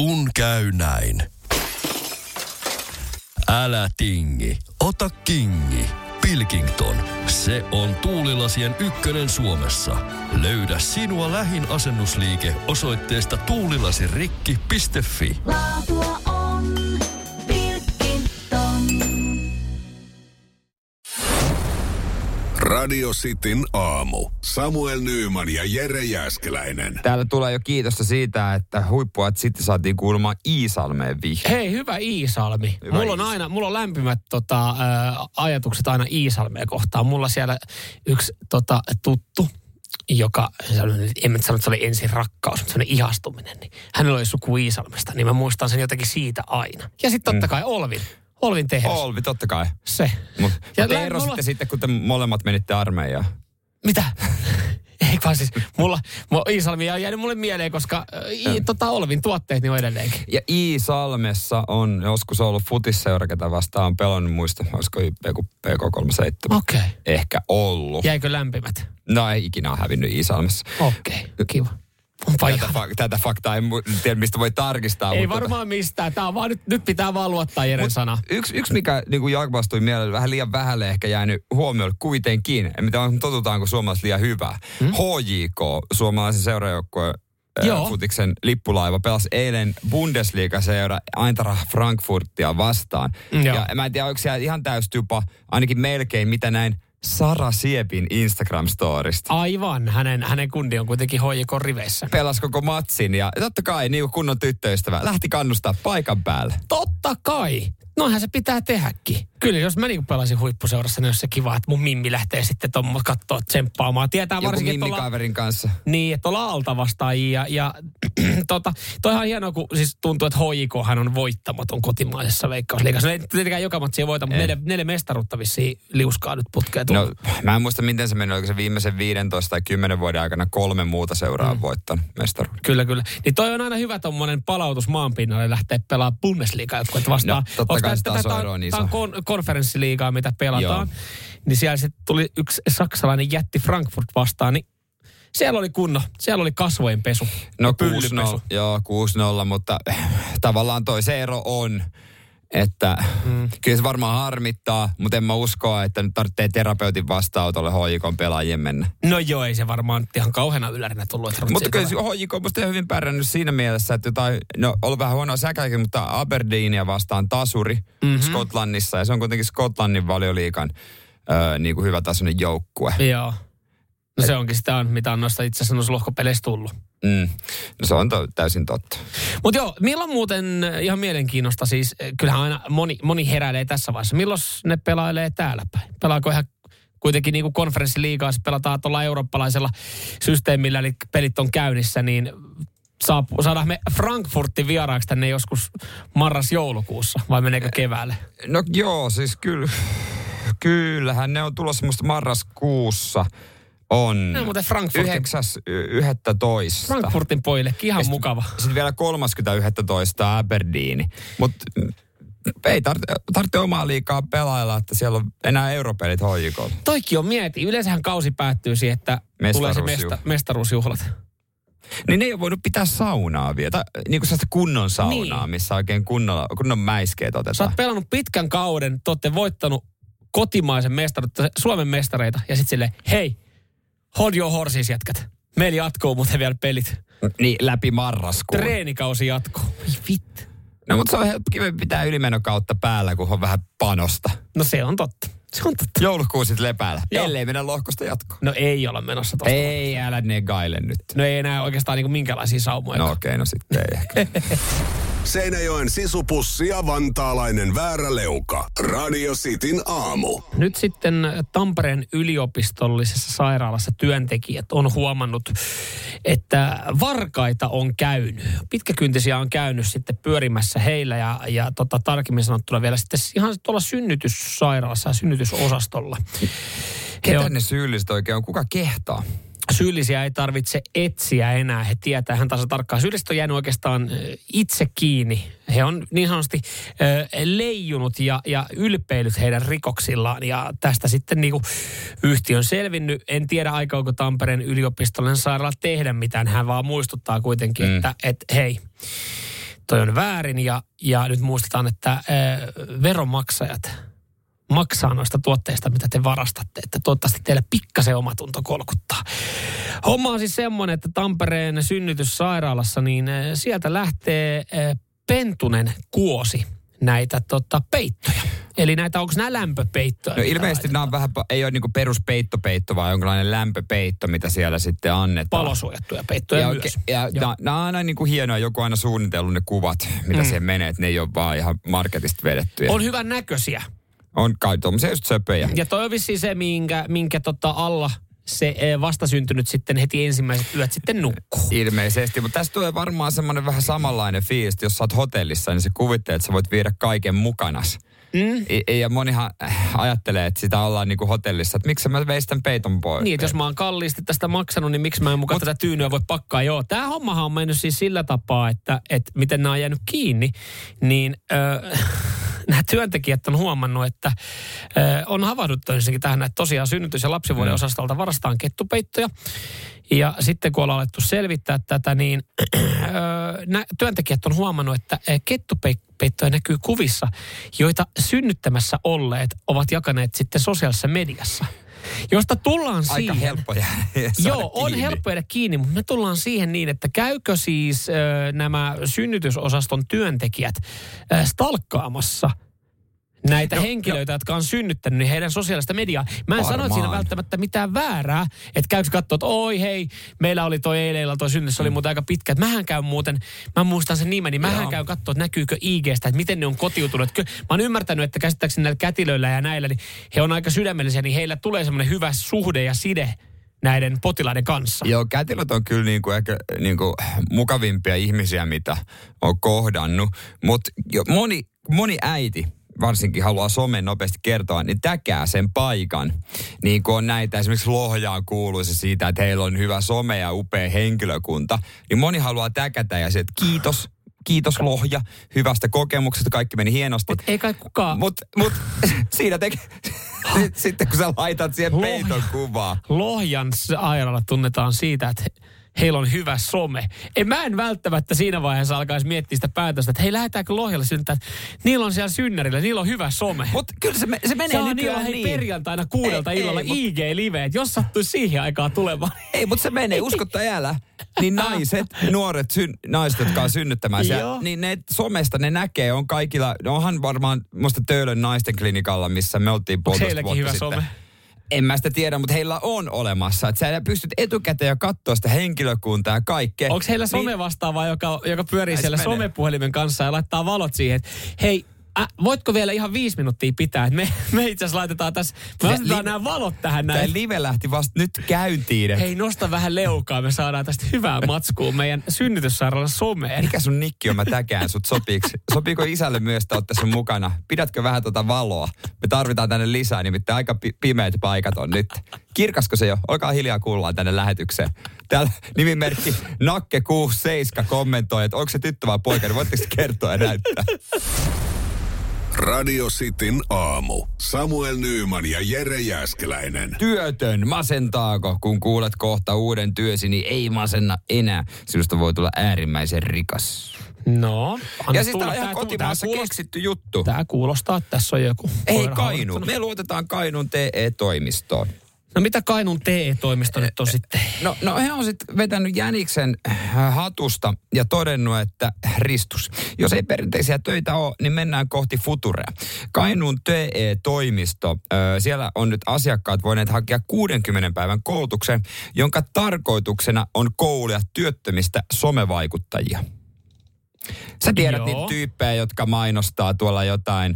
Kun käy näin. Älä tingi, ota kingi. Pilkington, se on tuulilasien ykkönen Suomessa. Löydä sinua lähin asennusliike osoitteesta tuulilasirikki.fi. Laatua on Pilkington. Radio Cityn aamu. Samuel Nyyman ja Jere Jääskeläinen. Täällä tulee jo kiitosta siitä, että huippua, että sitten saatiin kuulemaan Iisalmeen vihreä. Hei, hyvä Iisalmi. Hyvä mulla Iisalmi. On aina, mulla on lämpimät ajatukset aina Iisalmea kohtaan. Mulla siellä yksi tuttu, joka, en mä sano, että se oli ensin rakkaus, mutta sellainen ihastuminen. Niin hänellä oli suku Iisalmesta, niin mä muistan sen jotenkin siitä aina. Ja sitten totta kai Olvin. Olvin tehdas. Olvi, totta kai. Se. Ja te erositte sitten, kun te molemmat menitte armeijaan. Mitä? Eikö vaan siis, Iisalmi on jäänyt mulle mieleen, koska Olvin tuotteet niin on edelleenkin. Ja Iisalmessa on joskus ollut futisseura, ketä vastaan on pelannut muista, olisiko joku PK-37. Okei. Okay. Ehkä ollut. Jäikö lämpimät? No ei ikinä ole hävinnyt Iisalmessa. Okei, okay, kiva. Tätä faktaa en tiedä, mistä voi tarkistaa. Ei varmaan mistään. Tämä on vaan, nyt pitää vaan luottaa Jeren sana. Yksi, mikä niin kuin jakvastui mieleen, vähän liian vähälle ehkä jäänyt huomioon kuitenkin. En tiedä, totutaanko suomalaiset liian hyvää. HJK, suomalaisen seuraajoukkueen futiksen lippulaiva, pelasi eilen Bundesliga-seura Eintracht Frankfurtia vastaan. Ja mä en tiedä, onko siellä ihan täystypa, ainakin melkein, mitä näin Sara Siepin Instagram-storista. Aivan, hänen kundi on kuitenkin HJK:n riveissä. Pelasi koko matsin ja totta kai niin kunnon tyttöystävä lähti kannustaa paikan päälle. Totta kai! Noinhan se pitää tehdäkin. Kyllä, jos mä niinku pelasin huippuseurassa, niin olisi se kiva, että mun mimmi lähtee sitten katsoa tsemppaamaan. Tietää joku varsinkin, että mimmikaverin kanssa. Niin, että ollaan altavastaajia. Ja toihan on hienoa, kun siis tuntuu, että HJK:han on voittamaton kotimaisessa Veikkausliigassa. No ei tietenkään joka matsia voita, mutta neljä mestaruutta vissiin liuskaa nyt putkeen. No, mä en muista, miten se meni. Oliko se viimeisen 15 tai 10 vuoden aikana 3 muuta seuraa voittanut mestaruutta? Kyllä. Niin toi on aina hyvä tommonen palautus maanpinnalle lähteä pelaamaan Bundesliigaa, jotka vastaan. No, tämä on konferenssiliigaa, mitä pelataan. Joo. Niin siellä sitten tuli yksi saksalainen jätti Frankfurt vastaan, niin siellä oli kunno. Siellä oli kasvojen pesu. No 6-0, joo, 6-0, mutta tavallaan toi se ero on, että kyllä se varmaan harmittaa, mutta en mä uskoa, että nyt tarvitsee terapeutin vastaanotolle HJK:n pelaajien mennä. No joo, ei se varmaan ihan kauheana yllärinä tullut. Mutta kyllä HJK on musta hyvin pärjännyt siinä mielessä, että jotain, no ollut vähän huonoa säkäkin, mutta Aberdeenia vastaan tasuri Skotlannissa. Ja se on kuitenkin Skotlannin Valioliigan niin kuin hyvä tasoinen joukkue. Joo. No se onkin sitä, mitä on noista itse asiassa noissa lohkopeleissä tullut. No se on täysin totta. Mutta joo, milloin muuten ihan mielenkiinnosta siis, kyllähän aina moni heräilee tässä vaiheessa. Milloin ne pelailee täällä päin? Pelaako ihan kuitenkin niin kuin konferenssiliigaa, se pelataan tuolla eurooppalaisella systeemillä, eli pelit on käynnissä, niin saadaan me Frankfurtin vieraaksi tänne joskus marras-joulukuussa, vai meneekö keväälle? No joo, siis kyllähän ne on tulossa musta marraskuussa. On. No, mutta 9.11. Frankfurtin poillekin ihan mukava. Sitten vielä 30.11. Aberdeeni. Mutta ei tarvitse omaa liikaa pelailla, että siellä on enää europelit HJK:lla. Toikin on mieti. Yleensähän kausi päättyy siihen, että tulee se mestaruusjuhlat. Niin ne ei ole voinut pitää saunaa vielä. Niin kuin sellaista kunnon saunaa, niin. Missä oikein kunnon mäiskeet otetaan. Sä oot pelannut pitkän kauden, te ootte voittanut kotimaisen mestaruutta, Suomen mestareita. Ja sitten silleen, hei. Hold your horses, jätkät. Meillä jatkuu muuten vielä pelit. Niin, läpi marraskuun. Treenikausi jatkuu. Ei vittu. No, mutta se on helppi pitää ylimenokautta päällä, kun on vähän panosta. No se on totta. Joulukuun sitten lepäällä. Joo. Ellei mennä lohkosta jatkoon. No ei olla menossa tosta. Ei, älä negaile nyt. No ei enää oikeastaan niinku minkälaisia saumoja. No okei, no sitten ei ehkä. Seinäjoen sisupussi ja vantaalainen vääräleuka. Radio Cityn aamu. Nyt sitten Tampereen yliopistollisessa sairaalassa työntekijät on huomannut, että varkaita on käynyt. Pitkäkyntisiä on käynyt sitten pyörimässä heillä ja tarkemmin sanottuna vielä sitten ihan tuolla synnytyssairaalassa ja synnytysosastolla. Ketä ne syylliset oikein on? Kuka kehtaa? Syyllisiä ei tarvitse etsiä enää, he tietää hän taas tarkkaan. Syylliset on jäänyt oikeastaan itse kiinni. He on niin sanotusti leijunut ja ylpeilyt heidän rikoksillaan. Ja tästä sitten niin kuin yhtiö on selvinnyt. En tiedä, aikaako Tampereen yliopistollinen sairaala tehdä mitään. Hän vaan muistuttaa kuitenkin, että hei. Toi on väärin ja nyt muistetaan, että veronmaksajat maksaa noista tuotteista, mitä te varastatte. Että toivottavasti teillä pikkasen omatunto kolkuttaa. Homma on siis semmoinen, että Tampereen synnytyssairaalassa, niin sieltä lähtee pentunen kuosi näitä peittoja. Eli näitä, onko nämä lämpöpeittoja? No ilmeisesti nämä on vähän, ei ole niinku peruspeitto, vaan jonkinlainen lämpöpeitto, mitä siellä sitten annetaan. Palosuojattuja peittoja ja myös. Nämä on aina niinku hienoa, joku aina suunnitellut ne kuvat, mitä siihen menee, että ne ei ole vaan ihan marketista vedettyjä. On hyvän näköisiä. On kai tuommoisia just söpöjä. Ja toi on vissiin se, minkä alla se vastasyntynyt sitten heti ensimmäiset yöt sitten nukkuu. Ilmeisesti, mutta tässä tulee varmaan semmoinen vähän samanlainen fiilis, jos sä oot hotellissa, niin sä kuvittelet, että sä voit viedä kaiken mukanas. Ja monihan ajattelee, että sitä ollaan niinku hotellissa, että miksi mä vein tämän peiton pois. Niin, että jos mä oon kalliisti tästä maksanut, niin miksi mä en mukaan tätä tyynyä voi pakkaa. Joo, tää hommahan on mennyt siis sillä tapaa, että miten nämä on jäänyt kiinni, niin nämä työntekijät on huomannut, että on havahduttu ensinnäkin tähän, että tosiaan synnytys- ja lapsivuoden osastolta varastaan kettupeittoja. Ja sitten kun ollaan alettu selvittää tätä, niin työntekijät on huomannut, että kettupeittoja näkyy kuvissa, joita synnyttämässä olleet ovat jakaneet sitten sosiaalisessa mediassa. Josta tullaan siihen. Aika helppo on helppo jäädä kiinni, mutta me tullaan siihen niin, että käykö siis nämä synnytysosaston työntekijät stalkkaamassa näitä henkilöitä, jotka on synnyttänyt, niin heidän sosiaalista mediaa. Mä en sano siinä välttämättä mitään väärää, että käykö katsoa, että oi hei, meillä oli toi eileillä toi synnytys, oli muuten aika pitkä. Että mähän käyn muuten, mä muistan sen nimeni, mähän käyn katsoa, että näkyykö IG:stä, että miten ne on kotiutunut. Kyllä, mä oon ymmärtänyt, että käsittääkseni näillä kätilöillä ja näillä, niin he on aika sydämellisiä, niin heillä tulee semmoinen hyvä suhde ja side näiden potilaiden kanssa. Joo, kätilöt on kyllä ehkä mukavimpia ihmisiä, mitä on kohdannut, mutta moni äiti varsinkin haluaa somen nopeasti kertoa, niin täkää sen paikan. Niin kuin on näitä esimerkiksi Lohjaan kuuluisa siitä, että heillä on hyvä some ja upea henkilökunta, niin moni haluaa täkätä ja se, että kiitos Lohja hyvästä kokemuksesta, kaikki meni hienosti. Mutta ei kai kukaan. Mut siinä sitten kun sä laitat siihen peiton kuvaa. Lohjan sairaala tunnetaan siitä, että heillä on hyvä some. Mä en välttämättä siinä vaiheessa alkaisi miettiä sitä päätöstä, että hei, lähdetäänkö Lohjalle synnyttää, että niillä on siellä synnärillä, niillä on hyvä some. Mutta kyllä se menee nykyään niin. Se on niillä perjantaina 6 illalla IG-live, että jos sattuisi siihen aikaan tulemaan. Ei, mutta se menee, uskottaa älä. Niin nuoret naiset, jotka on synnyttämässä, niin ne somesta ne näkee, on kaikilla, onhan varmaan musta Töölön naisten klinikalla, missä me oltiin puolitoista vuotta sitten. Some? En mä sitä tiedä, mutta heillä on olemassa. Että sä pystyt etukäteen ja katsoa sitä henkilökuntaa ja kaikkea. Onko heillä somevastaavaa, joka pyörii siellä somepuhelimen kanssa ja laittaa valot siihen, että hei, voitko vielä ihan 5 minuuttia pitää? Että me itse asiassa laitetaan tässä, me asetetaan nämä valot tähän näin. Tämä live lähti vasta nyt käyntiin. Hei, nosta vähän leukaa, me saadaan tästä hyvää matskua meidän synnytyssairaalan someen. Mikä sun nikki on, mä täkään sut sopiiksi? Sopiiko isälle myös, että oot tässä mukana? Pidätkö vähän valoa? Me tarvitaan tänne lisää, nimittäin aika pimeät paikat on nyt. Kirkasko se jo? Olkaa hiljaa, kuullaan tänne lähetykseen. Täällä nimimerkki Nakke67 kommentoi, että onko se tyttö vai poika, niin voitteko kertoa ja näyttää? Radio Cityn aamu. Samuel Nyyman ja Jere Jääskeläinen. Työtön, masentaako? Kun kuulet kohta uuden työsi, niin ei masenna enää. Sinusta voi tulla äärimmäisen rikas. No. Ja siis tämä on ihan kotimaassa keksitty juttu. Tämä kuulostaa, että tässä on joku. Ei Kainu. Me luotetaan Kainuun TE-toimistoon. No mitä Kainuun TE-toimisto nyt on sitten? No he on sitten vetänyt jäniksen hatusta ja todennut, että Ristus, jos ei perinteisiä töitä ole, niin mennään kohti futurea. Kainuun TE-toimisto, siellä on nyt asiakkaat voineet hakea 60 päivän koulutuksen, jonka tarkoituksena on koulua työttömistä somevaikuttajia. Sä tiedät niitä tyyppejä, jotka mainostaa tuolla jotain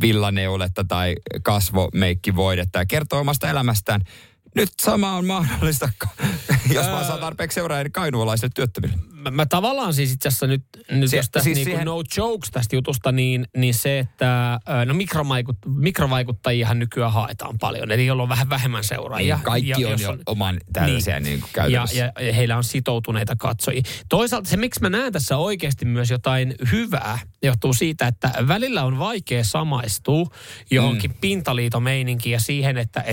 villaneuletta tai kasvomeikkivoidetta ja kertoo omasta elämästään. Nyt sama on mahdollista, jos vaan saa tarpeeksi seuraajia niin kainuolaisille työttömille. Mä tavallaan siis itse asiassa nyt jos tässä niin siihen no jokes tästä jutusta, niin se, että no mikrovaikuttajiahan nykyään haetaan paljon, eli jolloin on vähän vähemmän seuraajia. Niin, kaikki on jo oman tällaisia niin kuin käytännössä. Ja heillä on sitoutuneita katsojia. Toisaalta se, miksi mä näen tässä oikeasti myös jotain hyvää, johtuu siitä, että välillä on vaikea samaistua johonkin pintaliitomeininkiin ja siihen, että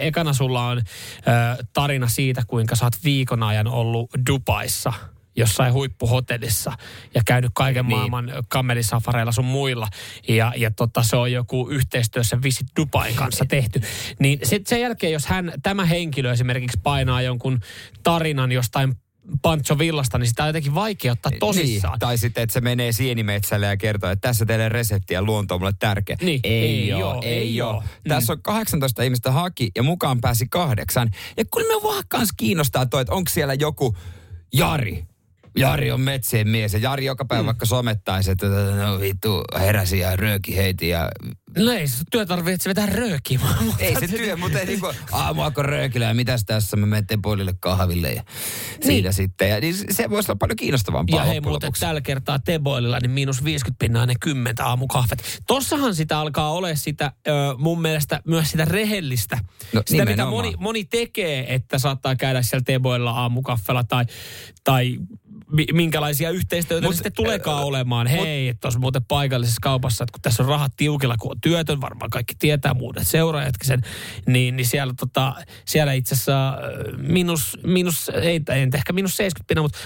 ekana sulla on tarina siitä, kuinka sä oot viikon ajan ollut Dubaissa. jossain huippuhotellissa ja käynyt kaiken maailman kammelisafareilla sun muilla. Ja se on joku yhteistyössä Visit Dubain kanssa tehty. Niin sitten sen jälkeen, jos tämä henkilö esimerkiksi painaa jonkun tarinan jostain Pancho Villasta, niin sitä on jotenkin vaikea ottaa tosissaan. Niin, tai sitten, että se menee sienimetsälle ja kertoo, että tässä teille resepti ja luonto on mulle tärkeä. Niin, ei ole. Tässä on 18 ihmistä haki ja mukaan pääsi 8. Ja kun me vaan kanssa kiinnostaa toi, että onko siellä joku Jari. Jari on metsien mies ja Jari joka päivä vaikka somettaisi, että no vittu, heräsi ja rööki heiti ja... No ei se työ tarvitse, että se vetää röökiä. Ei se työ, mutta ei niinku aamu alkoi röökillä ja mitäs tässä, mä menen Tebolille kahville ja siinä sitten. Ja niin se voisi olla paljon kiinnostavampaa loppujen lopuksi. Ja hei muuten tällä kertaa Tebolilla niin -50 ne 10 aamukahvet. Tossahan sitä alkaa ole sitä mun mielestä myös sitä rehellistä. No, sitä mitä moni tekee, että saattaa käydä siellä Tebolilla aamukaffella tai minkälaisia yhteistyötä sitten tulekaan olemaan. Hei, että tuossa muuten paikallisessa kaupassa, että kun tässä on rahat tiukilla, kun on työtön, varmaan kaikki tietää muuten seuraajatkin sen, niin siellä, siellä itse asiassa miinus 70, mutta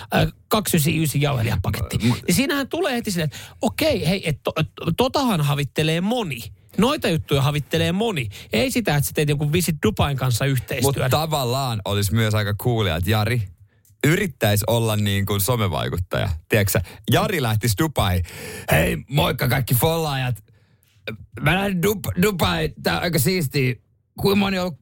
299 jauhelijapaketti. Niin siinähän tulee heti silleen, että okei, hei, että totahan havittelee moni. Noita juttuja havittelee moni. Ei sitä, että sä teet joku Visit Dubain kanssa yhteistyötä. Mutta tavallaan olisi myös aika coolia, että Jari yrittäisi olla niin kuin somevaikuttaja. Tiedätkö, Jari lähtisi Dubai. Hei, moikka kaikki follaajat. Mä lähden Dubai. Tää on aika siistiä. Kuinka moni on ollut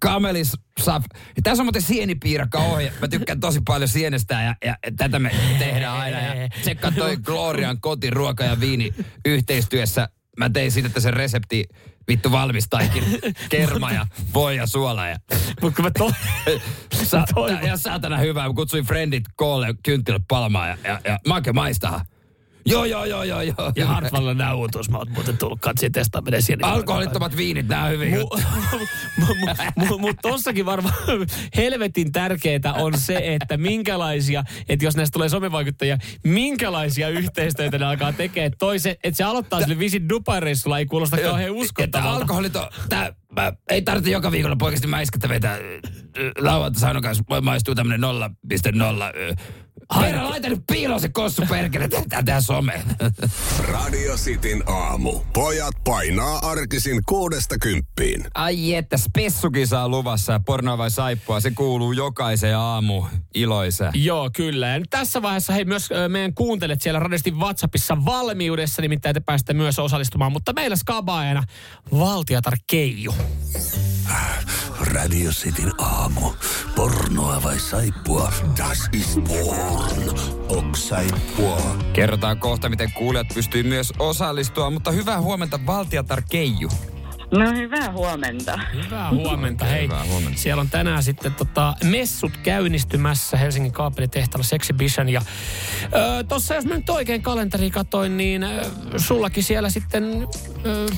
kamelisaf. Tässä on muuten sienipiirakka ohje. Mä tykkään tosi paljon sienestä ja tätä me tehdään aina. Ja tsekkaan toi Glorian kotiruoka ja viini yhteistyössä. Mä tein siitä, että se resepti vittu valmistaikin kerma ja voi ja suola. Mut kun mä toivon. Ja saatana hyvää. Mä kutsuin friendit koolle kynttilät palmaa ja make maistahan. Joo. Ja Hartwallilla nää uutuus. Mä oot muuten tullut katsiin testaan. Menee siihen. Alkoholittomat viinit, nää on hyvin juttu. Mutta tossakin varmaan helvetin tärkeetä on se, että minkälaisia, että jos näistä tulee somevaikuttajia, minkälaisia yhteistyötä ne alkaa tekemään. Että se aloittaa sille Visit Dubai-reissulla, ei kuulosta kauhean uskottavalta. Että alkoholit on... Mä ei tarvitse joka viikolla poikasti mäiskettä vetää. Lauanta sanon kanssa maistuu tämmönen 0,0. Aina laita nyt piiloon se kossu perkele, tehdään someen. Radio Cityn aamu. Pojat painaa arkisin 6–10. Ai että spessukisaa luvassa, pornoa vai saippua, se kuuluu jokaisen aamu iloiseen. Joo, kyllä. Ja nyt tässä vaiheessa hei myös meidän kuuntelet siellä radiosti WhatsAppissa valmiudessa, nimittäin te pääsette myös osallistumaan. Mutta meillä skabaajana Valtiatar Keiju. Radio Cityn aamu. Pornoa vai saippua? Das ist porn. Onks saippua? Kerrotaan kohta, miten kuulijat pystyy myös osallistua, mutta hyvää huomenta Valtiatar Keiju. No hyvää huomenta. Hyvää huomenta, hei. Hyvää huomenta. Siellä on tänään sitten messut käynnistymässä Helsingin kaapelitehtaalla Sexhibition. Ja tossa jos mä nyt oikein kalenteri katoin, niin sullakin siellä sitten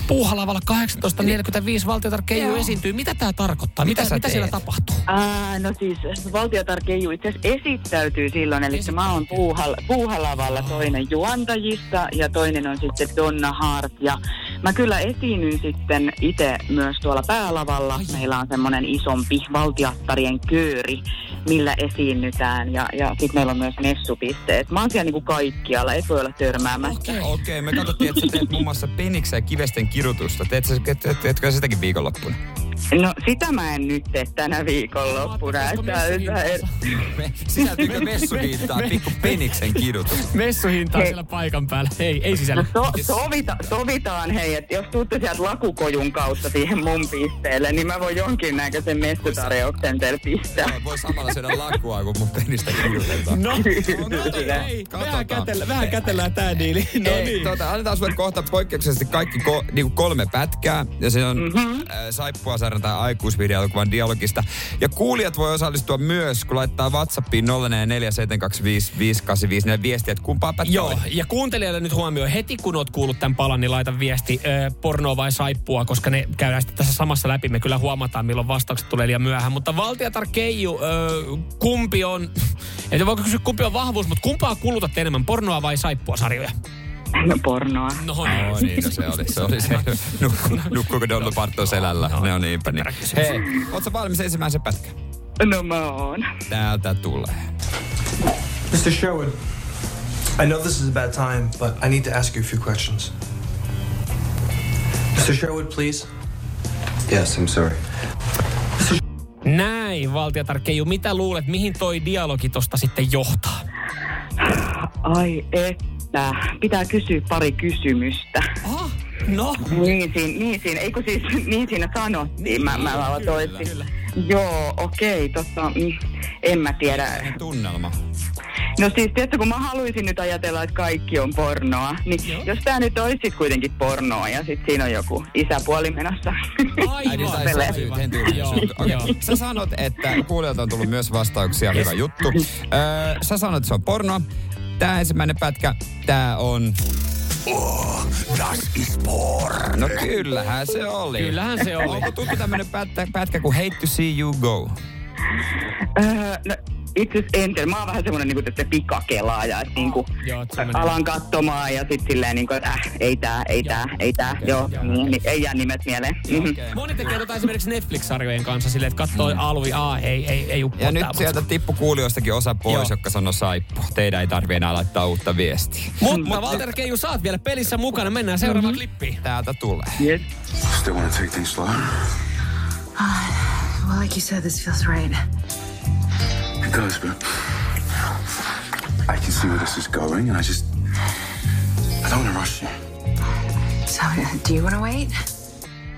Puuhalavalla 18.45 Valtiatar Keiju esiintyy. Mitä tää tarkoittaa? Mitä siellä tapahtuu? No siis Valtiatar Keiju itse asiassa esittäytyy silloin. Eli mä oon Puuhalavalla toinen juontajista ja toinen on sitten Donna Hart. Ja mä kyllä esiinnyn sitten itse myös tuolla päälavalla. Ai. Meillä on semmoinen isompi valtiattarien kööri, millä esiinnytään. Ja sitten meillä on myös messupisteet. Mä oon siellä niinku kaikkialla, ei voi olla törmäämättä. Okei, me katsottiin, että sä teet muun muassa peniksen ja kivesten kirutusta. Teetkö sitäkin viikonloppuna? No sitä mä en nyt tee tänä viikonloppuna. Sisältyykö messuhintaan pikku peniksen kidutus? Messuhintaan siellä paikan päällä. Ei sisällä. No sovitaan hei, että jos tuutte sieltä lakukojun kautta siihen mun pisteelle, niin mä voin jonkinnäköisen messutarjouksen teille pistää. Voi samalla syödä lakua, kun mun penistä kidutetaan. No, hei, vähän kätellään tää diili. No niin. Annetaan sulle kohta poikkeuksellisesti kaikki 3 pätkää. Ja se on saippua tai aikuisvideokuvan dialogista. Ja kuulijat voi osallistua myös, kun laittaa WhatsAppiin 047255854 viestiä, että kumpaa pätkää. Joo, ja kuuntelijalle nyt huomioi heti, kun oot kuullut tämän palan, niin laita viesti pornoa vai saippua, koska ne käydään sitten tässä samassa läpi. Me kyllä huomataan, milloin vastaukset tulee liian myöhään. Mutta Valtiatar Keiju, kumpi on, en voiko kysyä kumpi on vahvuus, mutta kumpaa kulutat enemmän, pornoa vai saippua sarjoja? No pornoa. No niin, se oli. Nukkuuko ne ollut parttoon selällä? No niinpä niin. Hei, ootko valmis ensimmäisen pätkän? No mä oon. Täältä tulee. Mr. Sherwood, I know this is a bad time, but I need to ask you a few questions. Mr. Sherwood, please. Yes, I'm sorry. Näin, Valtiatar Keiju. Mitä luulet, mihin toi dialogi tosta sitten johtaa? Ai että. Pitää kysyä pari kysymystä. Ah, no. Niin siinä. Eikö siis niin siinä sanottiin? Niin, mä vaan toisin. Joo, okei. Totta, en mä tiedä. Tunnelma. No siis tietysti kun mä haluaisin nyt ajatella, että kaikki on pornoa, niin Jos tää nyt olisi sit kuitenkin pornoa ja sit siinä on joku isäpuoli menossa. Aivan. Sä sanot, että kuulijoilta on tullut myös vastauksia, hyvä juttu. Sä sanot, että se on pornoa. Tää ensimmäinen pätkä, tää on... Oh, das ist porn. No kyllähän se oli. Onko tuttu tämmönen pätkä kuin Hate to see you go? No... Itse asiassa mä oon vähän semmoinen niinku tästä pikakelaaja, että niinku alan katsomaan ja sit silleen niinku, että ei tää, ei jää nimet mieleen. Okay. Moni tekee esimerkiksi Netflix-sarjojen kanssa silleen, että kattoo Alvi, ei uppoa. Ja nyt sieltä tippu kuulijoistakin osa pois, jotka sanoo saippu. Teidän ei tarvi enää laittaa uutta viestiä. Mutta Valtiatar Keiju, sä oot vielä pelissä mukana, mennään seuraavaan klippiin. Täältä tulee. Yes. Still wanna take things slow? Well, like you said, this feels right. It does, but I can see where this is going, and I don't want to rush you. So, do you want to wait?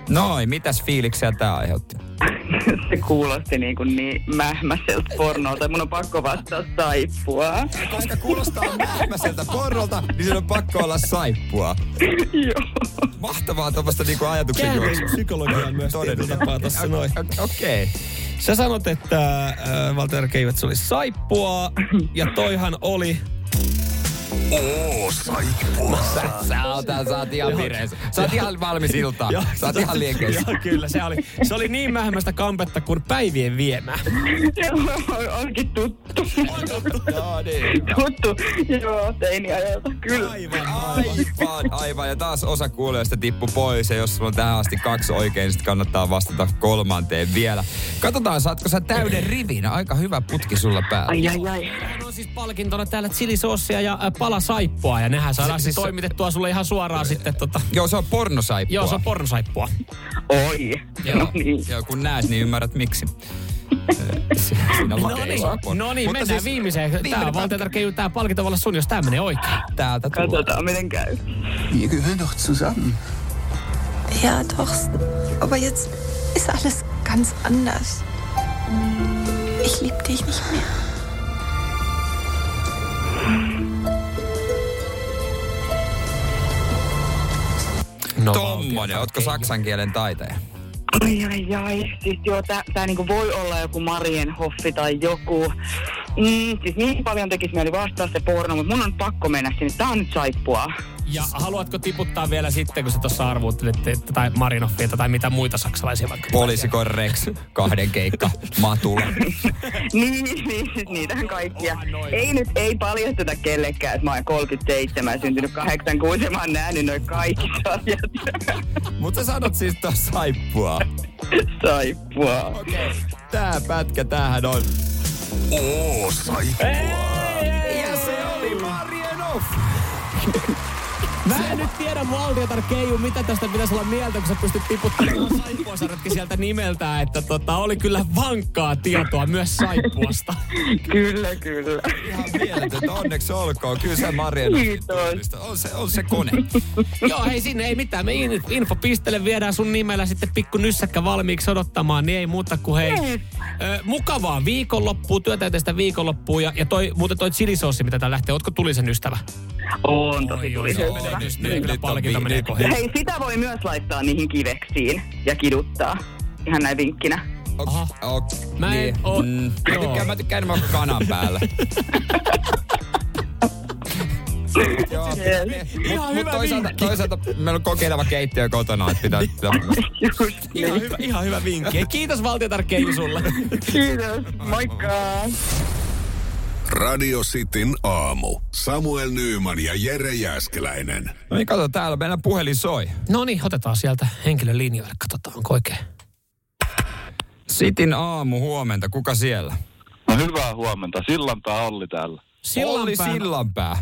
Noi, mitäs fiiliksiä tää aiheutti? Se kuulosti niin mähmäseltä pornolta. Mun on pakko vastaa saippua. Koska kuulostaa mähmäseltä pornolta, niin se on pakko olla saippua. Joo. Mahtavaa tuommoista niinku ajatuksen juoksua. Psykologiaan myös tietotapaa tossa noin. Okei. Sä sanot, että Valtiatar Keiju, että se oli saippua, ja toihan oli... saippua. Sä oot ihan vireessä. Sä oot ihan valmis iltaan. Sä oot ihan liekeissä. Joo, kyllä. Se oli niin mähmästä kampetta kuin päivien viemää. Joo, onkin tuttu. Tuttu. Joo, teiniajalta. Kyllä. Aivan. Ja taas osa kuulijoista tippu pois. Ja jos sulla on tähän asti 2 oikein, niin sit kannattaa vastata 3 vielä. Katsotaan, saatko sä täyden rivin. Aika hyvä putki sulla päällä. Ai. Meillä on siis palkintona täällä chilisossia ja pala saippua, ja nehän saadaan siis toimitettua sulle ihan suoraan sitten . Joo, se on pornosaippua. Oi. Joo, kun näet, niin ymmärrät miksi. No niin, mennään siis viimeiseen. Tää on Valtiatar Keiju, tää palkinto voi olla sun, jos tää menee oikein. Täältä tulee. Katsotaan, miten käy. Wir gehören doch zusammen. Ja, doch. Aber jetzt ist alles ganz anders. Ich lieb dich nicht mehr. Tommonen, ootko saksan kielen taitaja? Ai, siis joo, tää niinku voi olla joku Marienhoffi tai joku. Siis niin paljon tekis mieli vastaa se porno, mutta mun on pakko mennä sinne. Tää on nyt saippua. Ja haluatko tiputtaa vielä sitten, kun sä tuossa arvuuttelit tai Marinoffia tai mitä muita saksalaisia vaikka? Poliisikon Rex, 2 keikka, matula. niin, siis niitähän kaikkia. Ei paljasteta kellekään, että mä oon 37, syntynyt 86 ja mä oon nähnyt noin kaikki sarjat. Mut sä sanot siis taas saippua. Saippua. Okei. Tää pätkä, tämähän on... saippua. Ja se oli Marinoff. Mä en nyt tiedä, Valtiatar Keiju, mitä tästä pitäisi olla mieltä, kun sä pystyt tiputtamaan saippuasarjatkin sieltä nimeltä, että oli kyllä vankkaa tietoa myös saippuasta. Kyllä. Ihan mieletöntä, onneksi olkoon. Kyllä se Marjanoffista on se kone. Joo, hei, sinne ei mitään. Me infopistele viedään sun nimellä sitten pikku nyssäkkä valmiiksi odottamaan, niin ei muuta kuin hei. Mukavaa viikonloppua, työtäyteistä viikonloppua ja toi chilisoossi, mitä tää lähtee. Ootko tulisen ystävä? On tosi tulisen ystävä. Hei, sitä voi myös laittaa niihin kiveksiin ja kiduttaa. Ihan näin vinkkinä. Mä en oo. Mä tykkään mä kanan päällä. Mutta toisaalta meillä on kokeileva keittiö kotona, että pitää... Ihan hyvä vinkki. Kiitos Valtiatar Keiju sulle. Kiitos, moikka. Radio Cityn aamu. Samuel Nyyman ja Jere Jääskeläinen. No niin, kato, täällä meillä puhelin soi. No niin, otetaan sieltä henkilön linjoille. Katsotaan, onko oikein. Cityn aamu, huomenta. Kuka siellä? No hyvää huomenta. Sillanpää Olli täällä. Olli Sillanpää.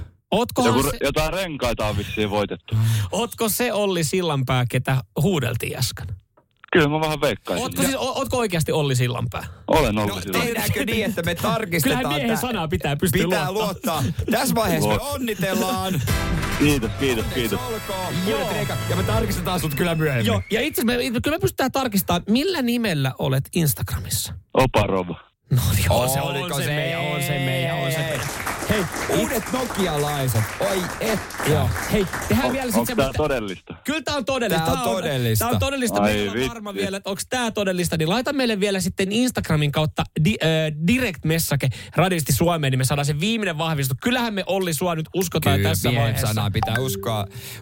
Jotain renkaita on vissiin voitettu. Ootko se Olli Sillanpää, ketä huudeltiin äsken? Kyllä mä vähän veikkaisin. Ootko oikeasti Olli Sillanpää? Olen Olli Sillanpää. Tehdäänkö niin, että me tarkistetaan? Kyllähän miehen sanaa pitää pystyä luottaa. Tässä vaiheessa me onnitellaan. Kiitos. Ja me tarkistetaan sut kyllä myöhemmin. Joo, ja itse asiassa kyllä me pystytään tarkistamaan, millä nimellä olet Instagramissa. Oparova. No niin, on se meidän. Hei, uudet nokialaiset. Oi et. Joo. Hei, tehdään vielä sitten semmoista. Onko tää todellista? Kyllä tää on todellista. Tää on todellista. Meillä on varma vielä, että onko tää todellista. Niin laita meille vielä sitten Instagramin kautta direct message radiosti Suomeen, niin me saadaan se viimeinen vahvistus. Kyllähän me Olli sua nyt uskotaan tässä vaiheessa. Kyllä sanaa pitää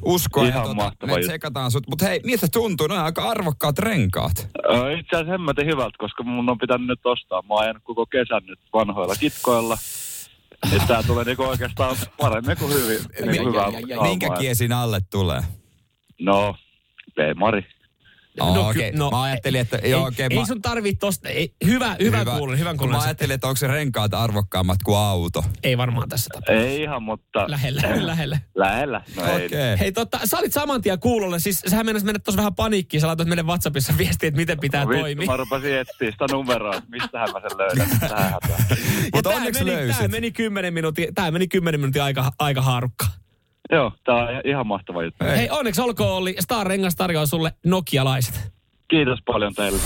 uskoa. Ihan mahtavaa. Me tsekataan sut. Mut hei, miltä tuntuu? No aika arvokkaat renkaat. Itse asiassa hemmätin hyvältä, koska mun on pitänyt nyt ostaa. Mä oon ajanut koko kesän nyt vanhoilla kitkoilla. Niin tää tulee niinku oikeastaan paremmin kuin hyvin. Minkä kiesin alle tulee? No, P-mari. No, mä ajattelin, että... Ei sun tarvii tosta... Hyvän kuulun. Mä ajattelin, että onko se renkaat arvokkaammat kuin auto? Ei varmaan tässä tapauksessa. Ei ihan, mutta... Lähellä. No okay. Hei, sä olit saman tien kuulolle. Siis sähän mennäs mennä tuossa vähän paniikkiin. Sä laitoit meille WhatsAppissa viestiä, että miten pitää toimia. Mä rupasin etsiä sitä numeroa. Mistähän mä sen löydän? Mutta onneksi löysit. Tää meni 10 minuutin aika haarukkaan. Joo, tää on ihan mahtava juttu. Hei, onneksi olkoon Olli. Star-rengas tarjoaa sulle nokialaiset. Kiitos paljon teille.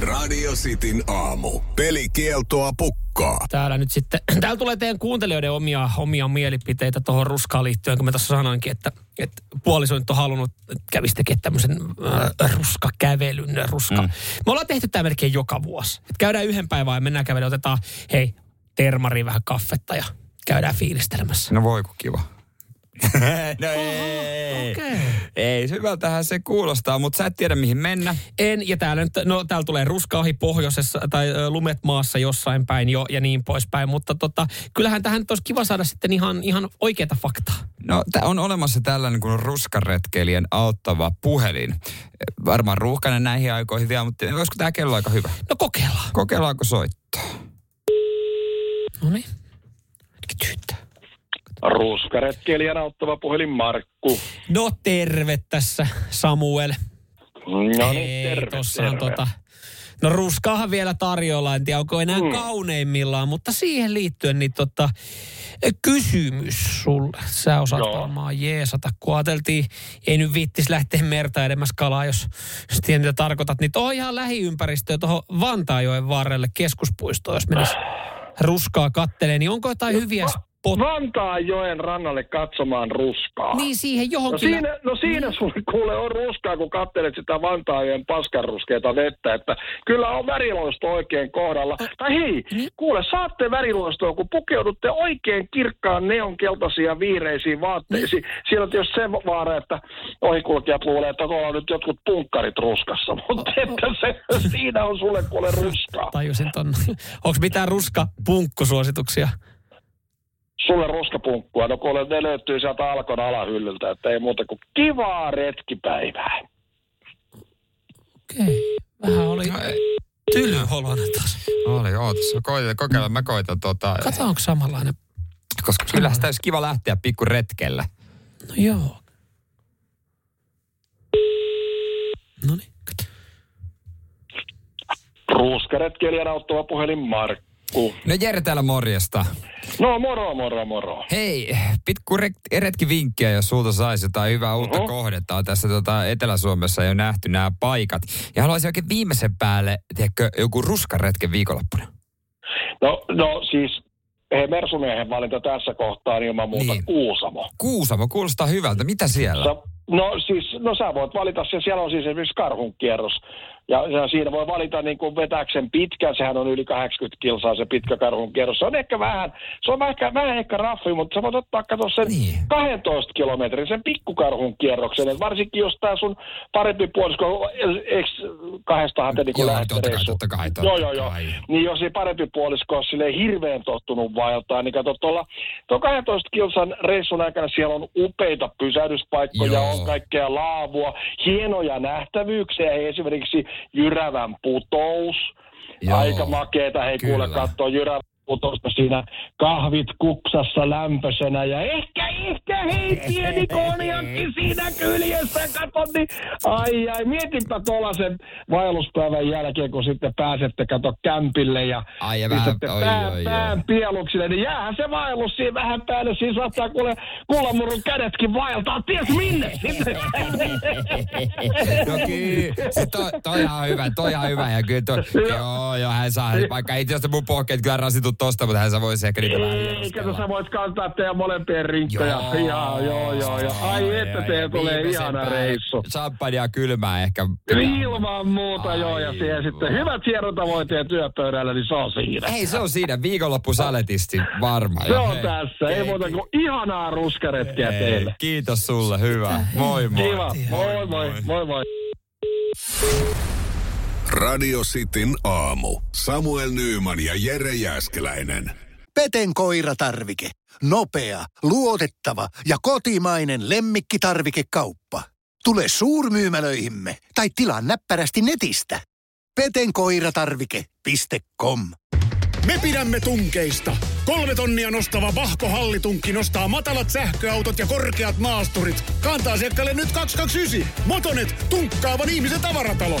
Radio Cityn aamu. Pelikieltoa pukkaa. Täällä tulee teidän kuuntelijoiden omia mielipiteitä tuohon ruskaan liittyen, kun mä tuossa sanoinkin, että puoliso nyt on halunnut, että kävisi tekemään tämmöisen ruskakävelyn. Me ollaan tehty tää melkein joka vuosi. Et käydään yhden päivän ja mennään kävelemään. Otetaan, hei, termariin vähän kaffetta ja käydään fiilistelemässä. No voi, kun kiva. No ei. Okay. Ei, hyvältähän se kuulostaa, mutta sä et tiedä mihin mennä. En, ja täällä nyt, täällä tulee ruska ohi pohjoisessa tai lumet maassa jossain päin jo ja niin poispäin, mutta kyllähän tähän nyt olisi kiva saada sitten ihan oikeata faktaa. No, on olemassa tällainen kuin ruskaretkeilijän auttava puhelin. Varmaan ruuhkainen näihin aikoihin vielä, mutta olisiko tämä kello aika hyvä? No kokeillaan. Kokeillaanko soittaa? No niin. Ruskaretkeilijän auttava puhelin Markku. No terve tässä Samuel. No niin, terve. No ruskaahan vielä tarjolla, en tiedä onko enää kauneimmillaan, mutta siihen liittyen niin kysymys sulle. Sä osaat varmaan jeesata, kun ajateltiin, ei nyt viittis lähteä merta edemmäs kalaa, jos tiedät mitä tarkoitat. Niin on ihan lähiympäristöä tuohon Vantaanjoen varrelle keskuspuistoon, jos menis ruskaa kattelee, niin onko jotain hyviä... Vantaanjoen rannalle katsomaan ruskaa. Niin siihen johonkin. No siinä sun kuule on ruskaa, kun katselet sitä Vantaanjoen paskanruskeita vettä, että kyllä on väriloisto oikein kohdalla. Tai hei, kuule, saatte väriloistoa, kun pukeudutte oikein kirkkaan neonkeltaisiin viireisiin vaatteisiin. Siellä on tietysti se vaara, että ohikulkijat luulee, että tuolla on nyt jotkut punkkarit ruskassa. Mutta siinä on sulle kuule ruskaa. Tajusin ton. Onko mitään ruskapunkkusuosituksia? Sulle ruskapunkkua, no kuule, ne löytyy sieltä Alkon alahyllyltä, että ei muuta kuin kivaa retkipäivää. Okei, vähän oli tylyholoinen taas. Oli, ootas, kokeilla, mä koitan Kato, onko samanlainen? Koska kyllä sitä olisi kiva lähteä pikku retkellä. No joo. Noniin, kato. Ruskaretkeilijän auttava puhelin Markku. No Jere täällä morjesta. No moro. Hei, pitku retki vinkkiä, jos sulta saisi jotain hyvää uutta kohdetta. Tässä Etelä-Suomessa ei ole nähty nämä paikat. Ja haluaisin oikein viimeisen päälle, tiedätkö, joku ruskaretken viikonloppuna. No siis... Hei, Mersumiehen valinta tässä kohtaa ilman muuta niin. Kuusamo. Kuusamo, kuulostaa hyvältä. Mitä siellä? No sä voit valita, siellä on siis esimerkiksi karhunkierros. Ja siinä voi valita niin kuin vetäksen pitkä, sehän on yli 80 kilsaa se pitkä karhunkierros. Se on ehkä vähän raffi, mutta sä voit ottaa katsoa sen 12 kilometrin, sen pikkukarhunkierroksen. Et varsinkin jos tää sun parempi puolisko, eikö kahdestahan te niin lähtereissu? Joo. Niin jos ei parempi puolisko olisi silleen hirveän tottunut vaeltaa, niin kato tuon 12 kilsan reissun aikana siellä on upeita pysähdyspaikkoja, on kaikkea laavua, hienoja nähtävyyksiä, esimerkiksi Jyrävän putous, aika makeeta, hei kuule kattoo Jyrävän putosta siinä kahvit kuksassa lämpöisenä ja ehkä hei pieni konjakki siinä kyljessä, kato, niin ai mietinpä tuollaisen vaelluspäivän jälkeen, kun sitten pääsette kato kämpille ja pisette pään pieluksille, niin jäähän se vaellus siinä vähän päälle, siinä saattaa kullamurun kädetkin vaeltaa, ties minne sitten. No kyllä, se toi on hyvä ja kyllä toi, joo, hän saa, vaikka ei tietysti mun pohkeet kyllä rasitut tosta, mutta hän sä voisi ehkä niitä vähän eikä sä voit kantaa teidän molempien rinkkoja. Joo. Ai että teillä tulee ihana reissu. Champagnea kylmää ehkä. Ilman muuta, ja siihen sitten hyvät hierotavoitteet työpöydällä, niin se on siinä. Ei, se on siinä. Viikonloppu saletisti varma. Se on tässä. Ei muuta kuin ihanaa ruskaretkeä teille. Kiitos sulle. Hyvä. Moi moi. Kiva. Moi. Radio Cityn aamu. Samuel Nyyman ja Jere Jääskeläinen. Peten koiratarvike. Nopea, luotettava ja kotimainen lemmikkitarvikekauppa. Tule suurmyymälöihimme tai tilaa näppärästi netistä. Petenkoiratarvike.com. Me pidämme tunkeista. 3 tonnia nostava Vahko Hallitunkki nostaa matalat sähköautot ja korkeat maasturit. Kanta-asiakkaalle nyt 229. Motonet, tunkkaavan ihmisen tavaratalo.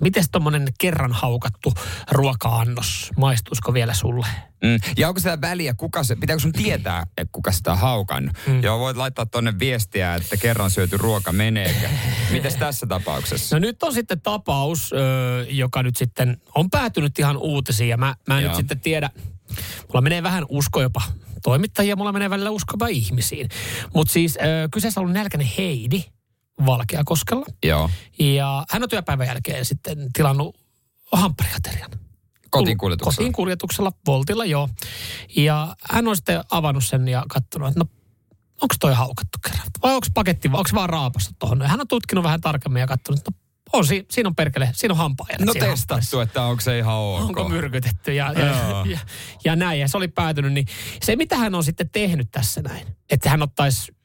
Mites tommonen kerran haukattu ruoka-annos, maistuisiko vielä sulle? Ja onko sitä väliä, pitääkö sun tietää, kuka sitä on haukannut? Joo, voit laittaa tonne viestiä, että kerran syöty ruoka meneekö. Mites tässä tapauksessa? No nyt on sitten tapaus, joka nyt sitten on päätynyt ihan uutisiin ja mä en nyt sitten tiedä. Mulla menee vähän usko jopa toimittajia, mulla menee välillä usko jopa ihmisiin. Mutta siis kyseessä on ollut nälkäinen Heidi Valkeakoskella. Joo. Ja hän on työpäivän jälkeen sitten tilannut hamppariaterian. Kotiinkuljetuksella, Woltilla, joo. Ja hän on sitten avannut sen ja katsonut, että no, onko toi haukattu kerran? Vai onko paketti, onko vaan raapastu tuohon? Hän on tutkinut vähän tarkemmin ja katsonut, että no, on, siinä on perkele, siinä on hampaaja. No testattu, että onko se ihan ok. Onko myrkytetty ja näin. Ja se oli päätynyt, niin se mitä hän on sitten tehnyt tässä näin, että hän ottaisi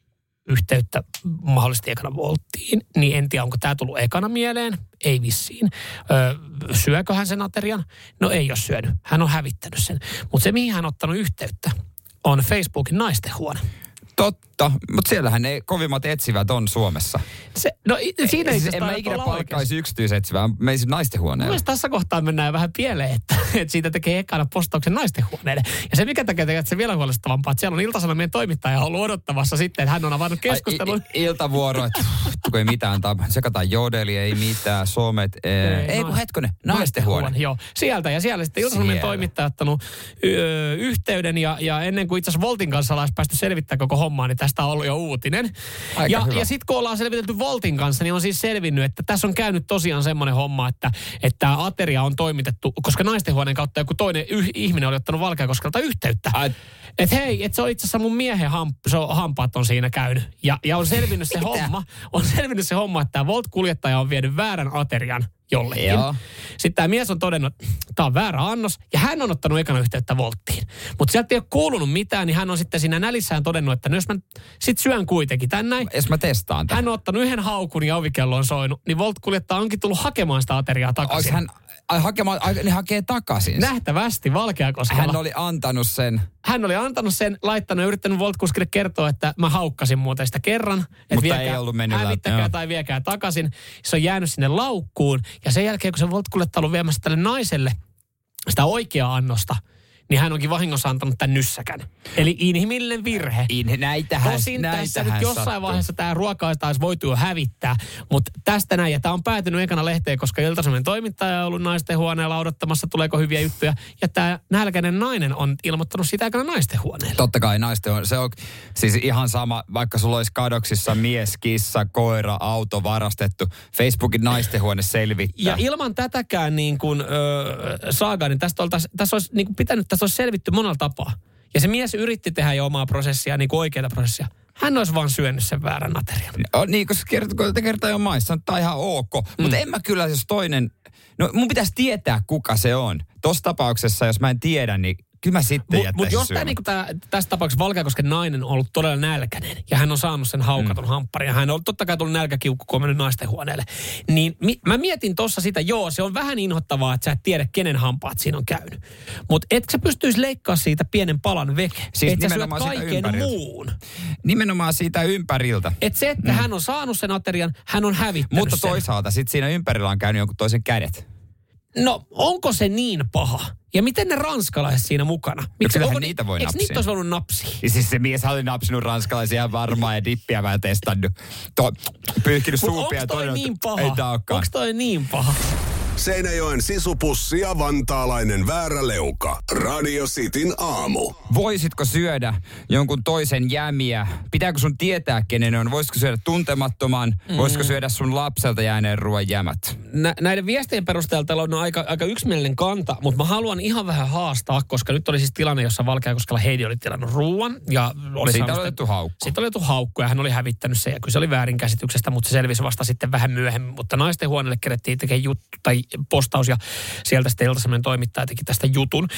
yhteyttä mahdollisesti ekana Wolttiin, niin en tiedä, onko tämä tullut ekana mieleen, ei vissiin. Syökö hän sen aterian? No ei ole syönyt, hän on hävittänyt sen. Mutta se, mihin hän on ottanut yhteyttä, on Facebookin naistenhuone. Totta, mutta siellähän ne kovimmat etsivät on Suomessa. En mä ikinä palkkaisi yksityisetsivää, menisin naistenhuoneelle. Mielestäni tässä kohtaa mennään vähän pieleen, että siitä tekee ekana postauksen naistenhuoneelle. Ja se mikä tekee, että se vielä huolestavampaa, että siellä on Iltasanomien toimittaja ollut odottamassa sitten, että hän on avannut keskustelun. Iltavuoro, että ei mitään tapahtunut, sekataan jodeli, ei mitään, somet, naistenhuone. Joo, sieltä ja siellä sitten Iltasanomien toimittaja ottanut yhteyden ja ennen kuin itse asiassa Woltin kanssa ollaan päästy selvittämään koko hommaa, niin tästä on ollut jo uutinen. Ja sitten kun ollaan selvitelty Woltin kanssa, niin on siis selvinnyt, että tässä on käynyt tosiaan semmoinen homma, että ateria on toimitettu, koska naistenhuoneen kautta joku toinen ihminen oli ottanut Valkeakoskelta yhteyttä. Että hei, se on itse asiassa mun miehen hampaat on siinä käynyt. Ja on selvinnyt se homma, että tämä Volt-kuljettaja on vienyt väärän aterian jollekin. Joo. Sitten tämä mies on todennut, että tämä on väärä annos, ja hän on ottanut ekana yhteyttä Wolttiin. Mutta sieltä ei ole kuulunut mitään, niin hän on sitten siinä nälissään todennut, että no jos mä sit syön kuitenkin tän näin. Jos mä testaan tämän. Hän on ottanut yhden haukun ja ovikello on soinut, niin Volt-kuljettaja onkin tullut hakemaan sitä ateriaa takaisin. Ne hakee takaisin. Nähtävästi Valkeakoskella. Hän oli antanut sen, laittanut ja yrittänyt Volt-kuskille kertoa, että mä haukkasin muuten sitä kerran. Mutta ei ollut mennyt läpi. Hävittäkää tai viekää takaisin. Se on jäänyt sinne laukkuun. Ja sen jälkeen, kun se Volt-kuljettaja on ollut viemässä tälle naiselle sitä oikeaa annosta, niin hän onkin vahingossa antanut tämän nyssäkän. Eli inhimillinen virhe. Tosin tässä nyt jossain vaiheessa tämä ruoka taas voitu jo hävittää, mutta tästä näin. Ja tämä on päätynyt ekana lehteen, koska Ilta-Sanomien toimittaja on ollut naistenhuoneella odottamassa, tuleeko hyviä juttuja. Ja tämä nälkäinen nainen on ilmoittanut sitä ekana naistenhuoneella. Totta kai naistenhuone. Se on siis ihan sama, vaikka sulla olisi kadoksissa mies, kissa, koira, auto varastettu. Facebookin naistenhuone selvittää. Ja ilman tätäkään niin kuin saagaa, niin tässä olisi niin kuin pitänyt tästä olisi selvitty monella tapaa. Ja se mies yritti tehdä jo omaa prosessia, niin kuin oikeaa prosessia. Hän olisi vaan syönyt sen väärän aterian. No, niin, koska kertaa jo maissa, että tämä on ihan ok. Mutta en mä kyllä, jos toinen... No, mun pitäisi tietää, kuka se on. Tuossa tapauksessa, jos mä en tiedä, niin kyllä mä sitten jättäisin syömään. Mutta jos tämä, niin tässä tapauksessa Valkeakosken nainen on ollut todella nälkäinen, ja hän on saanut sen haukaton hampparin, ja hän on totta kai tullut nälkäkiukku, kun on mennyt naisten huoneelle, niin mä mietin tuossa sitä, joo, se on vähän inhottavaa, että sä et tiedä, kenen hampaat siinä on käynyt. Mutta etkö sä pystyisi leikkaamaan siitä pienen palan veke? Siis että sä syöt kaiken muun. Nimenomaan siitä ympäriltä. Että se, että hän on saanut sen aterian, hän on hävittänyt. Mutta toisaalta sitten siinä ympärillä on käynyt jonkun toisen kädet. No, onko se niin paha? Ja miten ne ranskalaiset siinä mukana? Miksi no niitä voi napsia? Eikö niitä olisi napsia? Ja siis se mies oli napsinut ranskalaisia varmaan ja dippiä vähän testannut. Pyyhkinyt suupia ja toinen... Niin ei tää olekaan. Onko toi niin paha? Seinäjoen sisupussi ja vantaalainen vääräleuka. Radio Cityn aamu. Voisitko syödä jonkun toisen jämiä? Pitääkö sun tietää, kenen on? Voisitko syödä tuntemattoman? Voisitko syödä sun lapselta jääneen ruoan jämät? Näiden viestien perusteella täällä on aika yksimielinen kanta, mutta mä haluan ihan vähän haastaa, koska nyt oli siis tilanne, jossa Valkeakoskella Heidi oli tilannut ruoan. Ja oli siitä otettu haukku. Siitä oli otettu haukku ja hän oli hävittänyt sen. Ja kyllä se oli väärinkäsityksestä, mutta se selvisi vasta sitten vähän myöhemmin. Mutta naisten huoneelle kerettiin tekemään juttu tai postaus ja sieltä sitten Iltasanoman toimittaja teki tästä jutun.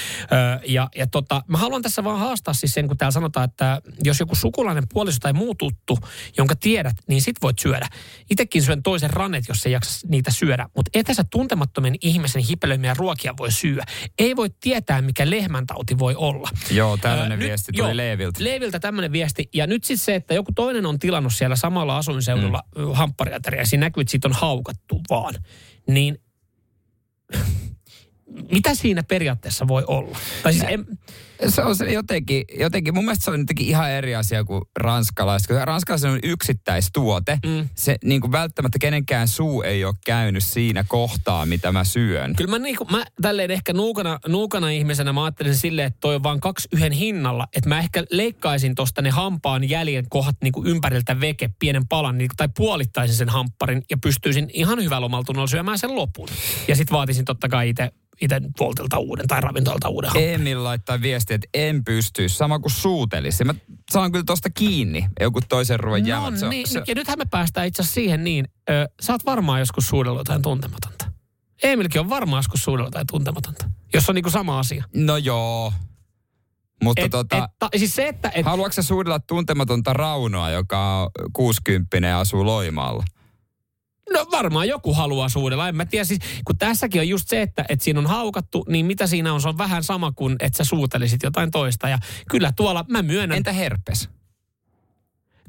Mä haluan tässä vaan haastaa siis sen, kun täällä sanotaan, että jos joku sukulainen puoliso tai muu tuttu, jonka tiedät, niin sit voit syödä. Itekin syön toisen rannet, jos ei jaksa niitä syödä, mutta etä sä tuntemattomien ihmisen hipelöimiä ruokia voi syödä. Ei voi tietää, mikä lehmäntauti voi olla. Joo, tällainen viesti tuli Leeviltä. Leeviltä tämmöinen viesti. Ja nyt sitten se, että joku toinen on tilannut siellä samalla asuinseudulla hamppariateria ja siinä näkyy, että siitä on haukattu vaan. Niin mitä siinä periaatteessa voi olla? Tai siis se on se jotenkin, mun mielestä se on jotenkin ihan eri asia kuin ranskalaiset. Koska ranskalaiset on yksittäistuote. Se niin kuin välttämättä kenenkään suu ei ole käynyt siinä kohtaa, mitä mä syön. Kyllä mä tälleen ehkä nuukana ihmisenä mä ajattelin silleen, että toi on vaan 2,1 hinnalla. Että mä ehkä leikkaisin tosta ne hampaan jäljen kohdat niin kuin ympäriltä veke, pienen palan, niin kuin, tai puolittaisin sen hampparin ja pystyisin ihan hyvällä omalla tunnolla syömään sen lopun. Ja sit vaatisin totta kai itse Woltilta uuden tai ravintolta uuden hampparin. Emil laittaa viestiä, että en pysty. Sama kuin suutelisi. Mä saan kyllä tosta kiinni. Joku toisen ruoan jäävät. No niin, ja nythän me päästään itse asiassa siihen niin. Sä oot varmaan joskus suudellut jotain tuntematonta. Emilkin on varmaan joskus suudellut jotain tuntematonta. Jos on niinku sama asia. No joo. Mutta siis se, että... Haluatko sä suudella tuntematonta Raunoa, joka on 60 ja asuu Loimaalla? No varmaan joku haluaa suudella, en mä tiedä. Siis, kun tässäkin on just se, että siinä on haukattu, niin mitä siinä on? Se on vähän sama kuin, että sä suutelisit jotain toista. Ja kyllä tuolla mä myönnän... Entä herpes?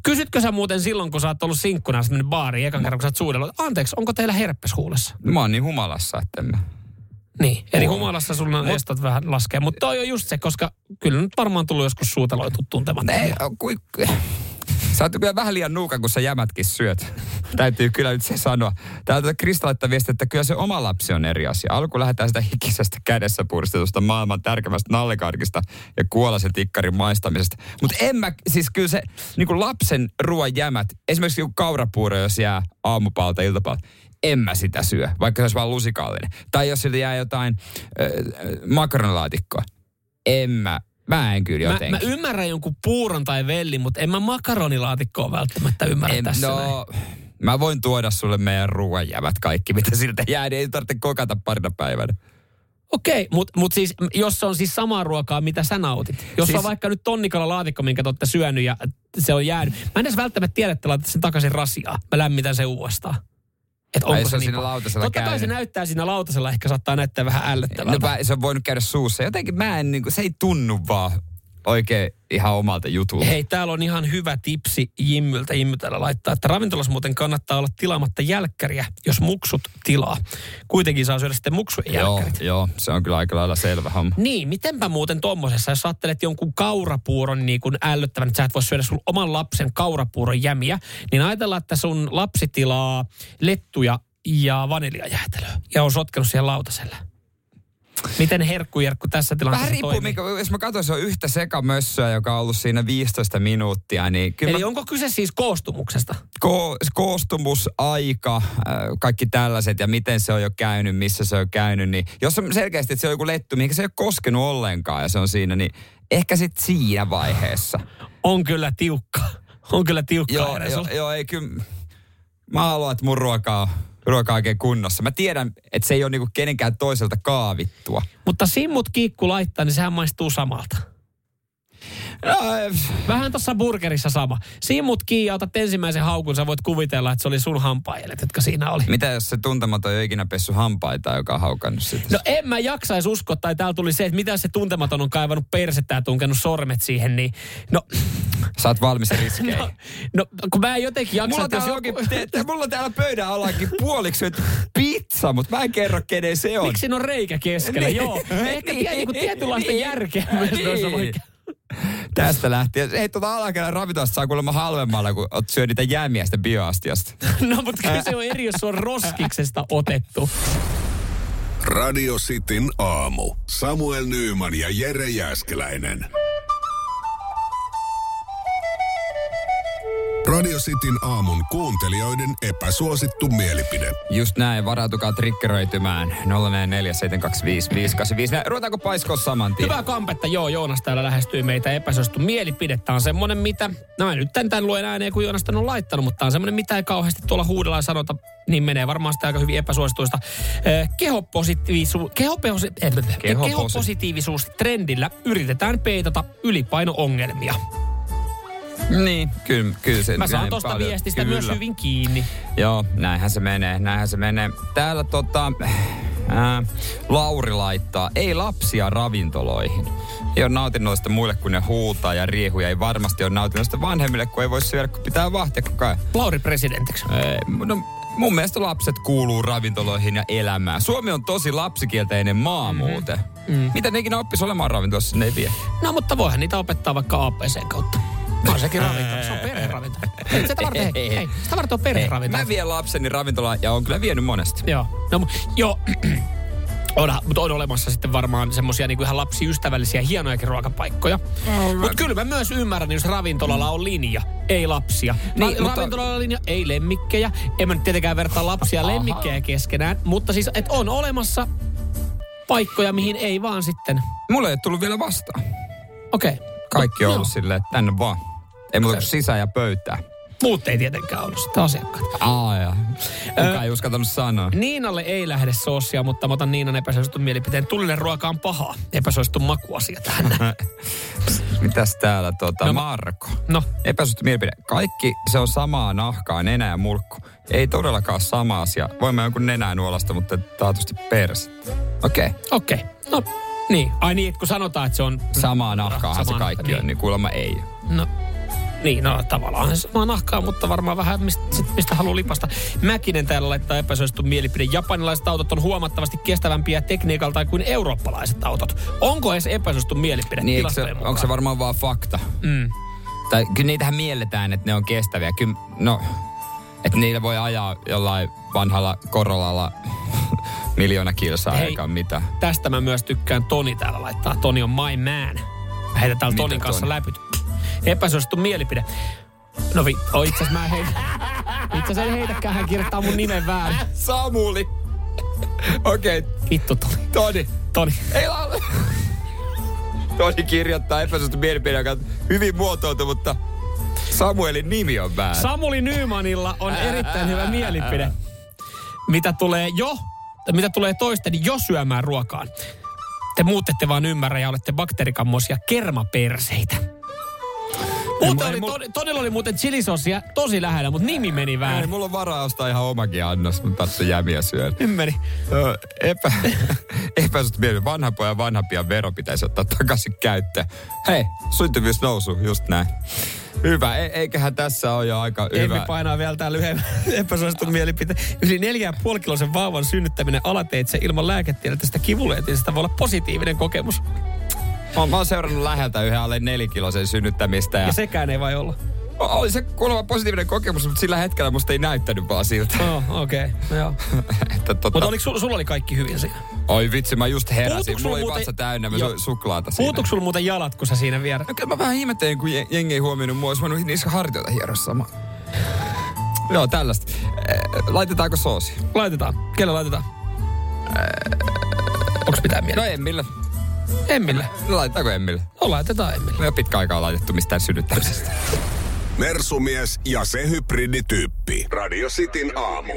Kysytkö sä muuten silloin, kun sä oot ollut sinkkuna semmoinen baari ekan kerran, kun sä oot suudellut? Anteeksi, onko teillä herpes huulessa? Mä oon niin humalassa, että en mä... Niin, eli humalassa sulla on estot vähän laskee. Mutta toi on just se, koska kyllä nyt varmaan tullut joskus suuteloitu tuntemat. Sä oot kyllä vähän liian nuukan, kun sä jämätkin syöt. Täytyy kyllä nyt se sanoa. Täältä Krista laittaa viestiä, että kyllä se oma lapsi on eri asia. Alku lähdetään sitä hikisestä kädessä puristetusta maailman tärkeimmästä nallekarkista ja kuolaisen tikkarin maistamisesta. Mutta siis kyllä se niin kuin lapsen ruoan jämät, esimerkiksi joku kaurapuuro, jos jää aamupaalta, iltapaalta, en mä sitä syö, vaikka se olisi vaan lusikallinen. Tai jos siltä jää jotain makaronilaatikkoa, en mä. Mä en kyllä jotenkin. Mä ymmärrän jonkun puuron tai vellin, mutta en mä makaronilaatikkoa välttämättä ymmärrä tässä näin. Mä voin tuoda sulle meidän ruoanjäämät kaikki, mitä siltä jää, niin ei tarvitse kokata parina päivänä. Okei, mut siis jos on siis samaa ruokaa, mitä sä nautit. Jos siis... on vaikka nyt tonnikalalaatikko, minkä te olette syönyt ja se on jäänyt. Mä en edes välttämättä tiedä, että laitat sen takaisin rasiaan. Mä lämmitän sen uudestaan. Se on siinä lautasella totta kai se näyttää siinä lautasella, ehkä saattaa näyttää vähän ällöttävältä. No, se on voinut käydä suussa. Jotenkin se ei tunnu vaan oikein ihan omalta jutulta. Hei, täällä on ihan hyvä tipsi Jimmyltä. Jimmy täällä laittaa, että ravintolassa muuten kannattaa olla tilaamatta jälkkäriä, jos muksut tilaa. Kuitenkin saa syödä sitten muksujen jälkkärit. Joo, se on kyllä aika lailla selvä homma. Niin, mitenpä muuten tommosessa, jos ajattelet jonkun kaurapuuron niin kuin ällöttävän, että sä et voi syödä sun oman lapsen kaurapuuron jämiä, niin ajatellaan, että sun lapsi tilaa lettuja ja vaniljajäätelöä ja on sotkenut siihen lautaselle. Miten herkkujerkku tässä tilanteessa toimii? Vähän riippuu, jos mä katson, se on yhtä sekamössöä, joka on ollut siinä 15 minuuttia. Niin kyllä eli onko kyse siis koostumuksesta? Koostumus, aika, kaikki tällaiset ja miten se on jo käynyt, missä se on käynyt. Niin jos on selkeästi, että se on joku lettu, mihin se ei ole koskenut ollenkaan ja se on siinä, niin ehkä sitten siinä vaiheessa. On kyllä tiukka. Joo, ei kyllä. Mä haluan, että mun ruoka on oikein kunnossa. Mä tiedän, että se ei ole niinku kenenkään toiselta kaavittua. Mutta simmut kiikku laittaa, niin sehän maistuu samalta. No, vähän tuossa burgerissa sama. Simmut kiinni ja otat ensimmäisen haukun, sä voit kuvitella, että se oli sun hampaajelet, jotka siinä oli. Mitä jos se tuntematon ei ole ikinä pessu hampaita, joka on haukannut sitä? No en mä jaksaisi uskoa, tai täällä tuli se, että mitä jos se tuntematon on kaivannut persettä ja tunkenut sormet siihen, niin no... Sä oot valmis riskeihin. No, kun mä en jotenkin jaksa... Mulla on täällä pöydän alakin puoliksi pizza, mutta mä en kerro, kenen se on. Miksi siinä on reikä keskellä? Niin. Joo. Ehkä niin tietynlaista järkeä myös noissa oikein. Tästä lähtien. Ei alakerran ravintolasta saa kuulemma halvemmalla, kun oot syö niitä jäämiä sitä bioastiasta. No, mutta kyllä se on eri, jos se on roskiksesta otettu. Radio Cityn aamu. Samuel Nyyman ja Jere Jääskeläinen. Radio Cityn aamun kuuntelijoiden epäsuosittu mielipide. Just näin, varautukaa triggeröitymään 044725585. Ruvetaanko paiskoa saman tien? Hyvää kampetta, joo, Joonas täällä lähestyy meitä. Epäsuosittu mielipide, tää on semmonen mitä, no mä nyt tämän luen ääneen, kun Joonas tän on laittanut, mutta tää on semmonen mitä ei kauheasti tuolla huudella sanota, niin menee varmaan sitä aika hyvin epäsuosituista. Kehopositiivisuus trendillä yritetään peitata ylipaino-ongelmia. Niin, kyllä se. Mä saan tosta viestistä kyllä. Myös hyvin kiinni. Joo, näinhän se menee. Täällä Lauri laittaa, ei lapsia ravintoloihin. Ei ole nautinnollista muille, kun ne huutaa ja riehuja. Ei varmasti ole nautinnollista vanhemmille, kun ei voi syödä, kun pitää vahtia koko ajan. Lauri presidentiksi. No, mun mielestä lapset kuuluu ravintoloihin ja elämään. Suomi on tosi lapsikielteinen maa muuten. Mm. Mitä ne ikinä oppisi olemaan ravintolassa, ne ei vie? No, mutta voihan niitä opettaa vaikka ABC:n kautta. No sekin ravintola, se on perheravintola. Sitä varten on perheravintola. Mä vien lapseni ravintolaan ja on kyllä vienyt monesti. Joo. Mutta on olemassa sitten varmaan semmosia niinku ihan lapsiystävällisiä hienojakin ruokapaikkoja. Mutta kyllä mä myös ymmärrän, jos ravintolalla on linja, ei lapsia. Niin, ravintolalla on linja, ei lemmikkejä. En mä nyt tietenkään vertaa lapsia lemmikkejä keskenään. Mutta siis, et on olemassa paikkoja, mihin ei vaan sitten. Mulla ei ole tullut vielä vastaan. Okei. Kaikki on ollut silleen, että tänne vaan. Ei muuta kuin sisään ja pöytää. Muut ei tietenkään ollut sitä asiakkaat. Jaa. Kukaan ei uskaltanut sanoa. Niinalle ei lähde soosia, mutta mä otan Niinan epäsuositun mielipiteen. Tulinen ruoka on pahaa. Epäsuositun makuasia tähän. Mitäs täällä Marko? No. Epäsuosittu mielipide. Kaikki se on samaa nahkaa, nenä ja mulkku. Ei todellakaan sama asia. Voimme jonkun nenää nuolasta, mutta taatusti persettä. Okei. No. Niin. Ai niin, että kun sanotaan, että se on... Samaa nahkaahan se kaikki nahka, on, niin kuulemma ei. No, niin, tavallaan samaa nahkaa, mutta varmaan vähän mistä haluaa lipasta. Mäkinen täällä laittaa epäsuositun mielipide. Japanilaiset autot on huomattavasti kestävämpiä tekniikaltaan kuin eurooppalaiset autot. Onko edes epäsuositun mielipide niin, tilastojen mukaan? Onko se varmaan vaan fakta? Mm. Tai kyllä niitähän mielletään, että ne on kestäviä. Kyllä, no... Että niillä voi ajaa jollain vanhalla Corollalla 1 000 000 kilsaa eikä mitään. Tästä mä myös tykkään. Toni täällä laittaa. Toni on my man. Mä heitän täällä Tonin kanssa läpi. Epäsuosittu mielipide. No itseasiassa mä en heitä. Itseasiassa en heitäkään, hän kirjoittaa mun nimen väärin. Samuli. Okei. Vittu Toni. Toni. Ei laula. Toni kirjoittaa epäsuosittu mielipide, joka on hyvin muotoiltu, mutta... Samuelin nimi on väärin. Samuli Nymanilla on erittäin hyvä mielipide. Mitä tulee toisten jo syömään ruokaan. Te muut ette vaan ymmärrä ja olette bakteerikammoisia kermaperseitä. Todella oli muuten chilisoosia tosi lähellä, mutta nimi meni väärin. Ei, mulla on varaa ostaa ihan omakin annos, mutta tässä jämiä syön. Nyt meni. Epäsuosittu mielipide. Vanhan pian vero pitäisi ottaa takaisin käyttöön. Hei, syntyvyys nousu, just näin. Hyvä, eiköhän tässä ole jo aika hyvä. Emmi painaa vielä tää lyhyemmän epäsuositun mielipiteen. Yli 4,5-kilosen vauvan synnyttäminen alateitse ilman lääketieteellisestä kivuliaitisestä voi olla positiivinen kokemus. Mä oon seurannut läheltä yhden alle 4-kilosen synnyttämistä. Ja sekään ei vai olla. Oli se kuulemma positiivinen kokemus, mutta sillä hetkellä musta ei näyttänyt vaan siltä. No, okei. Okay. Joo. Mutta sulla oli kaikki hyvin siinä? Oi vitsi, mä just heräsin. Mulla oli vatsa täynnä, mä suklaata siinä. Puutuiko sulla muuten jalat, kun sä siinä vierä? No kyllä mä vähän ihmettelin, kun jengi ei huomioinut mua. Olisi voinut niissä hartioita hierossa samaan. Joo, tällaista. Laitetaanko soosi? Laitetaan. Kelle laitetaan? Onks pitää mieltä? No Emmille. Emmille? No laitetaanko Emmille? No laitetaan Emmille. Me on pitkä aikaa laitettu mistään synnyttämisestä. Mersumies ja se hybridityyppi. Radio Cityn aamu.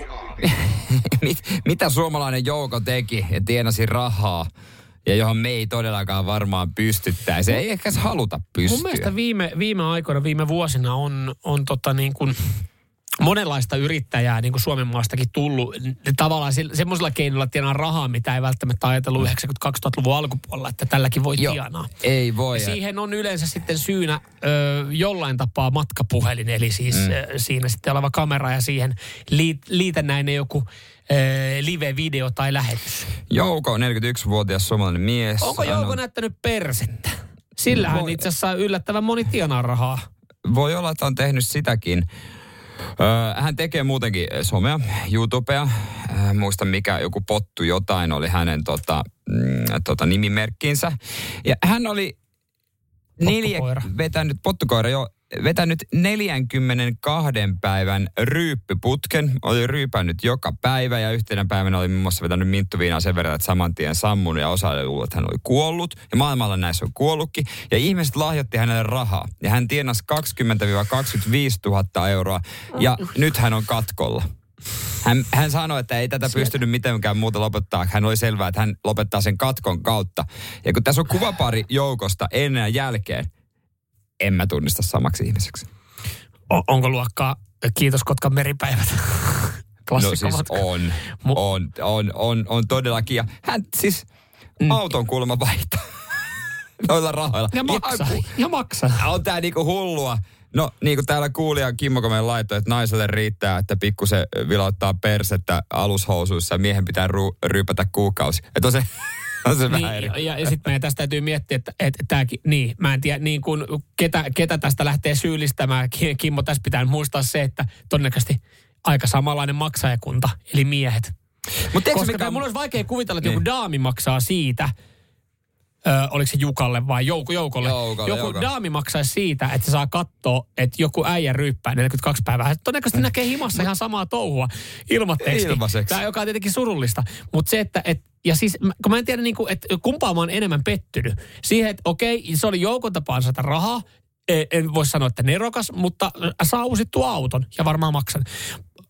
Mitä suomalainen joukko teki ja tienasi rahaa, ja johon me ei todellakaan varmaan pystyttäisi. Ei ehkä haluta pystyä. Mun mielestä viime vuosina on niin kuin monenlaista yrittäjää niin kuin Suomen maastakin tullut. Tavallaan semmoisella keinolla tienaa rahaa, mitä ei välttämättä ajatellut 90-2000-luvun alkupuolella, että tälläkin voi tienaa. Ei voi. Ja siihen on yleensä sitten syynä jollain tapaa matkapuhelin, eli siis siinä sitten oleva kamera ja siihen liitännäinen joku live-video tai lähetys. Jouko on 41-vuotias suomalainen mies. Onko Jouko näyttänyt persettä? Sillähän itse asiassa yllättävän moni tienaa rahaa. Voi olla, että on tehnyt sitäkin. Hän tekee muutenkin somea, YouTubea. Muista mikä joku pottu jotain oli hänen nimimerkkinsä. Ja hän oli vetänyt 42 päivän ryyppyputken. Oli ryypännyt joka päivä ja yhtenä päivänä oli muun muassa vetänyt minttuviinaa sen verran, että saman tien sammunut ja osa oli luullut, että hän oli kuollut. Ja maailmalla näissä on kuollutkin. Ja ihmiset lahjoitti hänelle rahaa. Ja hän tienasi 20 000–25 000 euroa. Ja nyt hän on katkolla. Hän sanoi, että ei tätä pystynyt mitenkään muuta lopettaa. Hän oli selvää, että hän lopettaa sen katkon kautta. Ja kun tässä on kuvapari joukosta ennen ja jälkeen, en mä tunnista samaksi ihmiseksi. Onko luokkaa kiitos Kotkan meripäivät? Klassikko no siis matka. On todellakin. Ja hän siis auton kuulemma vaihtaa noilla rahoilla. Ja maksaa. On tää niinku hullua. No niin kuin täällä kuulija Kimmo Komeen laittoi, että naiselle riittää, että pikkusen vilauttaa persettä alushousuissa ja miehen pitää ryypätä kuukausi. Että on se... Niin, ja sitten meidän tästä täytyy miettiä, että tämäkin, niin, mä en tiedä, niin kuin ketä tästä lähtee syyllistämään. Kimmo, tässä pitää muistaa se, että todennäköisesti aika samanlainen maksajakunta, eli miehet. Koska mulla olisi vaikea kuvitella, että joku daami maksaa siitä, oliko se Jukalle vai Joukolle. Joku daami maksaisi siitä, että se saa katsoa, että joku äijä ryyppää 42 päivää. Todennäköisesti näkee himassa ihan samaa touhua ilmaiseksi. Tämä, joka on tietenkin surullista. Mutta se, että... Ja siis, kun mä en tiedä, niin kuin, että kumpaan mä oon enemmän pettynyt. Siihen, että okei, se oli Joukon tapaan saada rahaa. En voi sanoa, että nerokas, mutta saa uusittu auton ja varmaan maksan.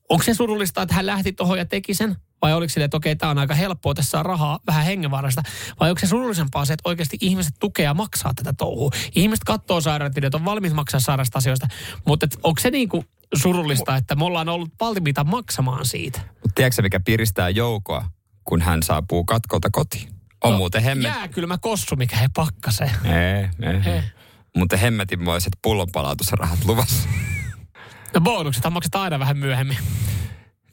Onko se surullista, että hän lähti tuohon ja teki sen? Vai oliko sille, että okei, tää on aika helppoa, tässä saa rahaa, vähän hengenvaarasta? Vai onko se surullisempaa se, että oikeasti ihmiset tukee ja maksaa tätä touhua? Ihmiset katsoo sairaanhoitajat, on valmiit maksaa sairaista asioista. Mutta onko se niin kuin surullista, että me ollaan ollut valmiita maksamaan siitä? Tiedätkö mikä piristää Joukoa? Kun hän saapuu katkolta kotiin. On muuten hemmet. Jääkylmä kossu, mikä he pakkasee. Ei. Muuten hemmetinmoiset pullonpalautusrahat luvassa. No bonuksethan maksetaan aina vähän myöhemmin.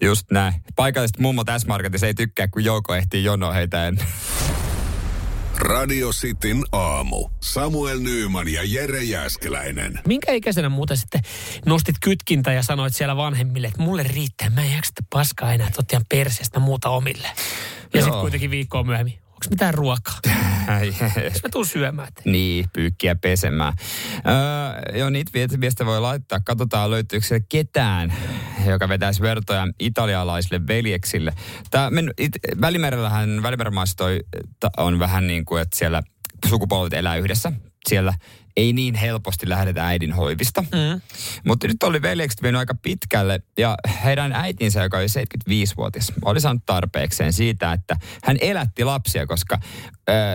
Just näin. Paikalliset mummot S-Marketissa ei tykkää, kun Jouko ehtii jonoa heitä ennen. Radio Cityn aamu. Samuel Nyyman ja Jere Jääskeläinen. Minkä ikäisenä muuten sitten nostit kytkintä ja sanoit siellä vanhemmille, että mulle riittää, mä en jaksa paskaa enää, että otti ihan perseestä muuta omille. Ja sitten kuitenkin viikkoa myöhemmin. Onko mitään ruokaa? Jos mä tuun syömään. Niin, pyykkiä pesemään. Joo, niitä viestejä voi laittaa. Katsotaan, löytyykö siellä ketään, joka vetäisi vertoja italialaisille veljeksille. Välimermaista on vähän niin kuin, että siellä sukupolvet elää yhdessä. Siellä ei niin helposti lähdetä äidin hoivista. Mutta nyt oli veljekset mennyt aika pitkälle ja heidän äitinsä, joka oli 75-vuotias, oli saanut tarpeekseen siitä, että hän elätti lapsia, koska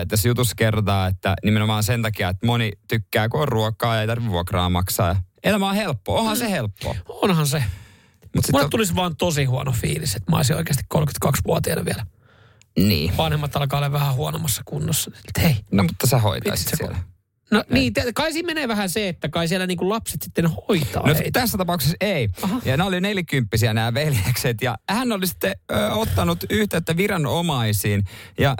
tässä jutussa kertaa, että nimenomaan sen takia, että moni tykkää, kun on ruokaa ja ei tarvitse vuokraa maksaa. Elämä on helppoa. Onhan se helppoa. Onhan se. Mulle tulisi vaan tosi huono fiilis, että mä olisin oikeasti 32-vuotiaana vielä. Niin. Vanhemmat alkaa olla vähän huonommassa kunnossa. Hei. No mutta sä hoitaisit siellä. No niin, kai siinä menee vähän se, että kai siellä niinku lapset sitten hoitaa. No heitä. Tässä tapauksessa ei. Aha. Ja nämä oli 40-vuotiaita nämä veljekset. Ja hän oli sitten ottanut yhteyttä viranomaisiin. Ja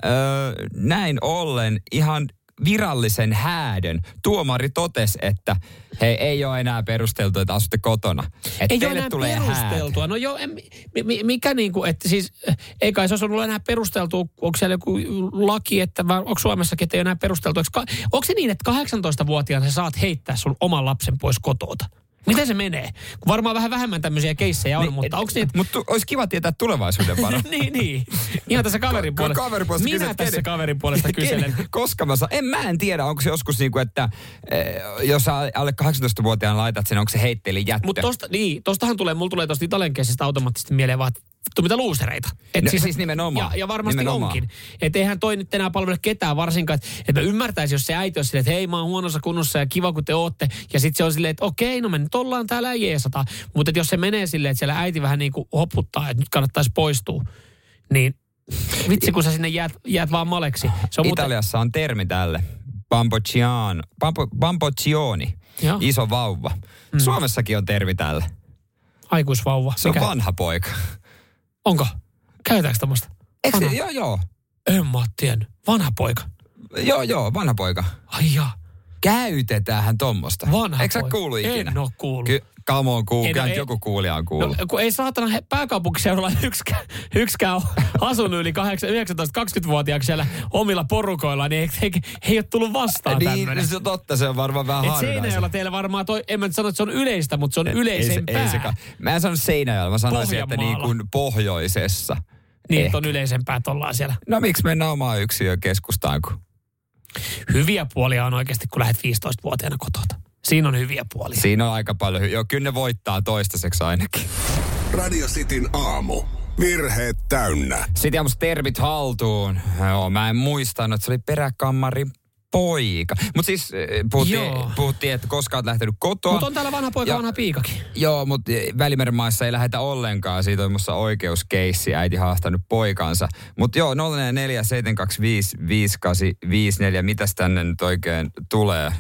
näin ollen ihan virallisen häädön. Tuomari totesi, että hei, ei ole enää perusteltu, että asutte kotona. Että ei teille enää tulee perusteltua. Häädö. No joo, mikä niin kuin, että siis, ei kai se olisi ollut enää perusteltua. Onko siellä joku laki, että onko Suomessakin, että ei ole enää perusteltua? Onko se niin, että 18-vuotiaana sä saat heittää sun oman lapsen pois kotoota? Miten se menee? Varmaan vähän vähemmän tämmöisiä keissejä on, mutta onko niitä... Mutta olisi kiva tietää tulevaisuuden varo. niin. Ihan tässä kaverin puolesta. Minä tässä kaverin puolesta kyselen. Koska mä saan. En tiedä, onko se joskus niin kuin, että jos alle 18-vuotiaan laitat sen, onko se heitteeli jättö. Mutta tostahan tulee, mulla tulee tosta italiankielisestä automaattisesti mieleen vaan, mitä luusereita. Et no, siis nimenomaan. Ja varmasti nimenomaan. Onkin. Että eihän toi nyt enää palvele ketään varsinkaan. Että mä ymmärtäisin, jos se äiti on silleen, että hei, mä oon huonossa kunnossa ja kiva, kun te ootte. Ja sit se on silleen, että okei, no me nyt ollaan täällä jeesata. Mutta jos se menee silleen, että siellä äiti vähän niin kuin hoputtaa, että nyt kannattaisi poistua, niin vitsi, kun sä sinne jäät vaan maleksi. Se on Italiassa muuten... on termi tälle. Bamboccioni. Iso vauva. Mm. Suomessakin on termi tälle. Aikuisvauva. Se on vanha poika. Onko? Käytetäänkö tämmöistä? Joo. En mä oon tiennyt. Vanha poika. Joo, vanha poika. Ai jaa. Käytetäänhän tommosta. Vanha poika. Eikö sä kuulu ikinä? En oo kuullut. Come on, joku kuulija on kuullut. No, kun ei saatana pääkaupunkiseudulla yksikään asunut yli 19-20-vuotiaaksi siellä omilla porukoilla, niin ei ole tullut vastaan tämmöinen. Niin, se on totta, se on varmaan vähän harvinaista. Seinäjoella teillä varmaan toi, en mä nyt sano, että se on yleistä, mutta se on yleisempää. Mä en sano Seinäjoella, mä sanoisin, että niin kuin pohjoisessa. Niin, että on yleisempää, että ollaan siellä. No miksi mennään omaan yksiöön keskustaan? Hyviä puolia on oikeasti, kun lähdet 15-vuotiaana kotota. Siinä on hyviä puolia. Siinä on aika paljon hyviä. Joo, kyllä ne voittaa toistaiseksi ainakin. Radio Cityn aamu. Virheet täynnä. Sitten jäämys termit haltuun. Joo, mä en muistanut, että se oli peräkammarin poika. Mutta siis puhuttiin, että koska olet lähtenyt kotoa. Mutta on täällä vanha poika, vanha piikakin. Joo, mutta Välimeren maissa ei lähetä ollenkaan. Siitä on muassa oikeuskeissi, äiti haastanut poikansa. Mutta joo, 047255854, mitäs tänne nyt oikein tulee?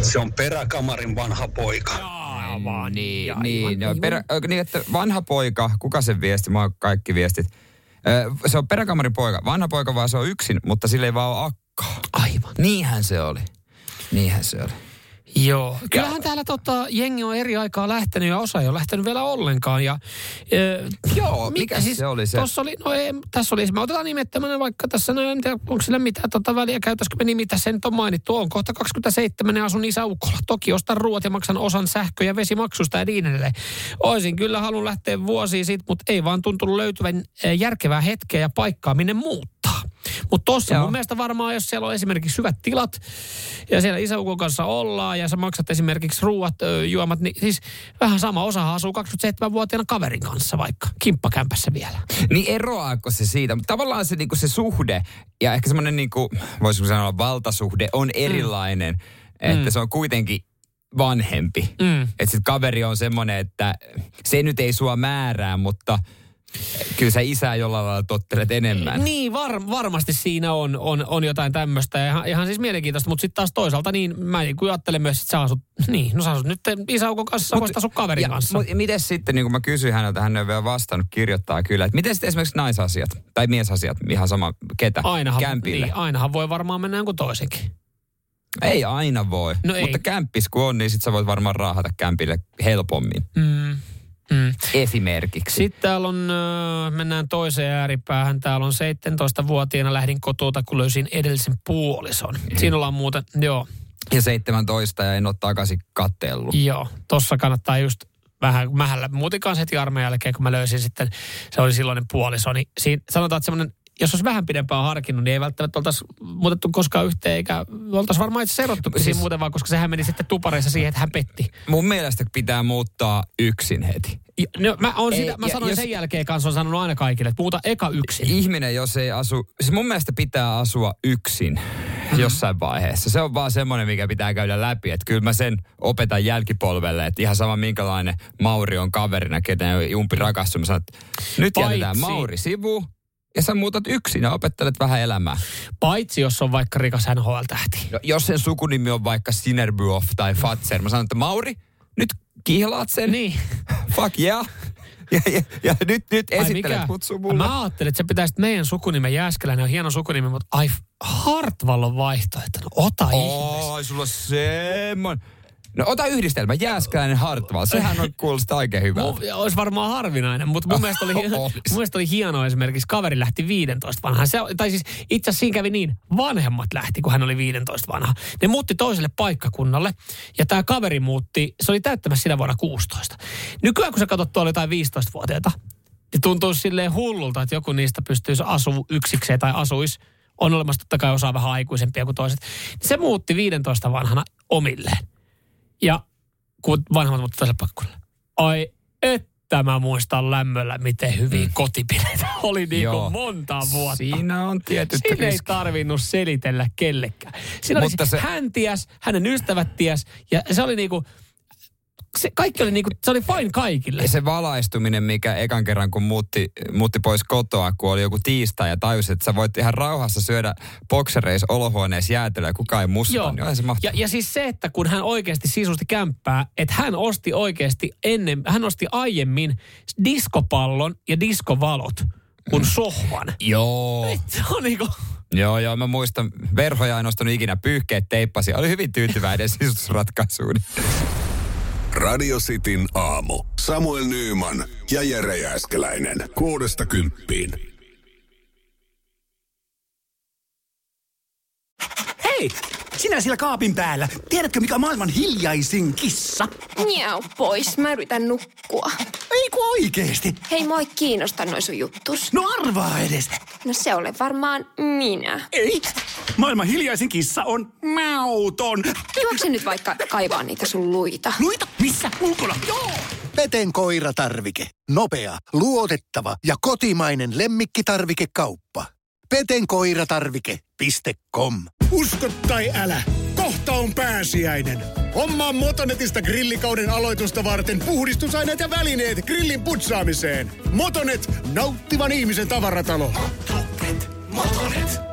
Se on peräkamarin vanha poika. Jaa, vaan niin. Niin, että vanha poika, kuka sen viesti? Mä oon kaikki viestit. Se on peräkamarin poika. Vanha poika vaan se on yksin, mutta sillä ei vaan ole akkaa. Aivan. Niinhän se oli. Joo. Kyllähän täällä jengi on eri aikaa lähtenyt ja osa ei ole lähtenyt vielä ollenkaan. Ja, mikä siis, se oli se? Tässä oli, me otetaan nimettämänä vaikka tässä, en tiedä, onko sillä mitään väliä, käytäisikö me nimiä, se nyt on mainittu. On kohta 27 ja asun isäukolla. Toki ostan ruoat ja maksan osan sähkö- ja vesimaksusta ja niin edelleen. Oisin kyllä halunnut lähteä vuosia sitten, mutta ei vaan tuntunut löytyvän järkevää hetkeä ja paikkaa, minne muuttaa. Mutta tossa mun mielestä varmaan, jos siellä on esimerkiksi hyvät tilat ja siellä isäukon kanssa ollaan ja sä maksat esimerkiksi ruuat, juomat, niin siis vähän sama, osahan asuu 27-vuotiaana kaverin kanssa vaikka, kimppakämpässä vielä. Niin eroaako se siitä? Tavallaan se, niinku, se suhde ja ehkä semmoinen, niinku, voisiko sanoa valtasuhde, on erilainen, että se on kuitenkin vanhempi. Että sit kaveri on semmoinen, että se nyt ei sua määrää, mutta... Kyllä sä isää jollain lailla tottelet enemmän. Niin, varmasti siinä on jotain tämmöistä. Ihan siis mielenkiintoista, mutta sitten taas toisaalta niin mä ajattelen myös, että sä asut nyt isäukon kanssa, voisit asua kaverin kanssa. Miten sitten, niin kun mä kysyin häneltä, hän ei ole vielä vastannut, kirjoittaa kyllä, että miten sitten esimerkiksi naisasiat tai miesasiat, ihan sama ketä, kämpille? Niin, ainahan voi varmaan mennä jonkun toisenkin. Ei aina voi, no mutta kämppis kun on, niin sit sä voit varmaan raahata kämpille helpommin. Esimerkiksi. Sitten täällä on, mennään toiseen ääripäähän, täällä on 17-vuotiaana lähdin kotoa, kun löysin edellisen puolison. Siinä ollaan muuten, joo. Ja 17 ja en ole takaisin katsellut. Joo, tossa kannattaa just vähän muutin kanssa heti armeijan jälkeen, kun mä löysin sitten, se oli silloinen puoliso. Niin siinä sanotaan, että semmoinen, jos olisi vähän pidempään harkinnut, niin ei välttämättä oltaisi muutettu koskaan yhteen, eikä oltaisi varmaan itse erottukin siinä muuten vaan, koska sehän meni sitten tupareissa siihen, että hän petti. Mun mielestä pitää muuttaa yksin heti. No, mä sanoin sen jälkeen kanssa, on sanonut aina kaikille, että muuta eka yksin. Ihminen, jos ei asu, siis mun mielestä pitää asua yksin jossain vaiheessa. Se on vaan semmoinen, mikä pitää käydä läpi, että kyllä mä sen opetan jälkipolvelle, että ihan sama minkälainen Mauri on kaverina, ketä ei umpi rakastu. Mä sanon, että nyt jätetään Mauri sivuun. Ja sä muutat yksin ja opettelet vähän elämää. Paitsi jos on vaikka rikas NHL-tähti. No, jos sen sukunimi on vaikka Sinerbyhoff tai Fatser. Mä sanon, että Mauri, nyt kihlaat sen. Niin. Fuck yeah. Ja nyt esittelet mutsu mulle. Mä ajattelin, että sä pitäisit meidän sukunimen Jääskeläinen on hieno sukunimi, mutta ai Hartwall on vaihtoehtoinen. Ota ihmeessä. Ai, sulla on semmoinen. No ota yhdistelmä, Jääskeläinen Hartwall. Sehän on kuulostaa oikein hyvää. Olisi varmaan harvinainen, mutta mun mielestä oli hienoa esimerkiksi kaveri lähti 15 vanhaan. Tai siis itse asiassa siinä kävi niin, vanhemmat lähti, kun hän oli 15 vanha. Ne muutti toiselle paikkakunnalle ja tämä kaveri muutti, se oli täyttämässä sinä vuonna 16. Nykyään kun sä katsot tuolla jotain 15-vuotiaita, niin tuntuu silleen hullulta, että joku niistä pystyisi asua yksikseen tai asuisi. On olemassa totta kai osaa vähän aikuisempia kuin toiset. Se muutti 15 vanhana omilleen. Ja kun vanhemmat mutta tälle pakkulle. Ai, että mä muistan lämmöllä, miten hyviä kotipileitä oli niin kuin monta vuotta. Siinä on tietyt riskit. Siinä ei tarvinnut selitellä kellekään. Siinä mutta oli hän ties, hänen ystävät ties ja se oli niin kuin, kaikki oli niin kuin, se oli fine kaikille. Ja se valaistuminen, mikä ekan kerran kun muutti pois kotoa, kun oli joku tiistai ja tajusi, että sä voit ihan rauhassa syödä boksereissa olohuoneessa jäätelöä, kukaan ei musta, niin on se mahtavaa. Ja siis se, että kun hän oikeasti sisusti kämppää, että hän osti oikeasti aiemmin diskopallon ja diskovalot kuin sohvan. Joo. Se on niin kuin... Joo, mä muistan, verhoja en ostanut ikinä, pyyhkeet teippasin. Oli hyvin tyytyväinen sisustusratkaisuun. Radio Cityn aamu. Samuel Nyyman ja Jere Jääskeläinen. 6–10. Hei! Sinä siellä kaapin päällä. Tiedätkö, mikä on maailman hiljaisin kissa? Miau pois. Mä yritän nukkua. Eiku oikeesti? Hei, moi kiinnostaa noi sun juttus. No arvaa edes. No se ole varmaan minä. Ei. Maailman hiljaisin kissa on mauton. Juokse nyt vaikka kaivaa niitä sun luita. Luita? Missä? Ulkona? Joo. Peten koiratarvike. Nopea, luotettava ja kotimainen lemmikkitarvikekauppa. Petenkoiratarvike.com. Usko tai älä, kohta on pääsiäinen. Hommaa Motonetista grillikauden aloitusta varten puhdistusaineet ja välineet grillin putsaamiseen. Motonet, nauttivan ihmisen tavaratalo. Motonet.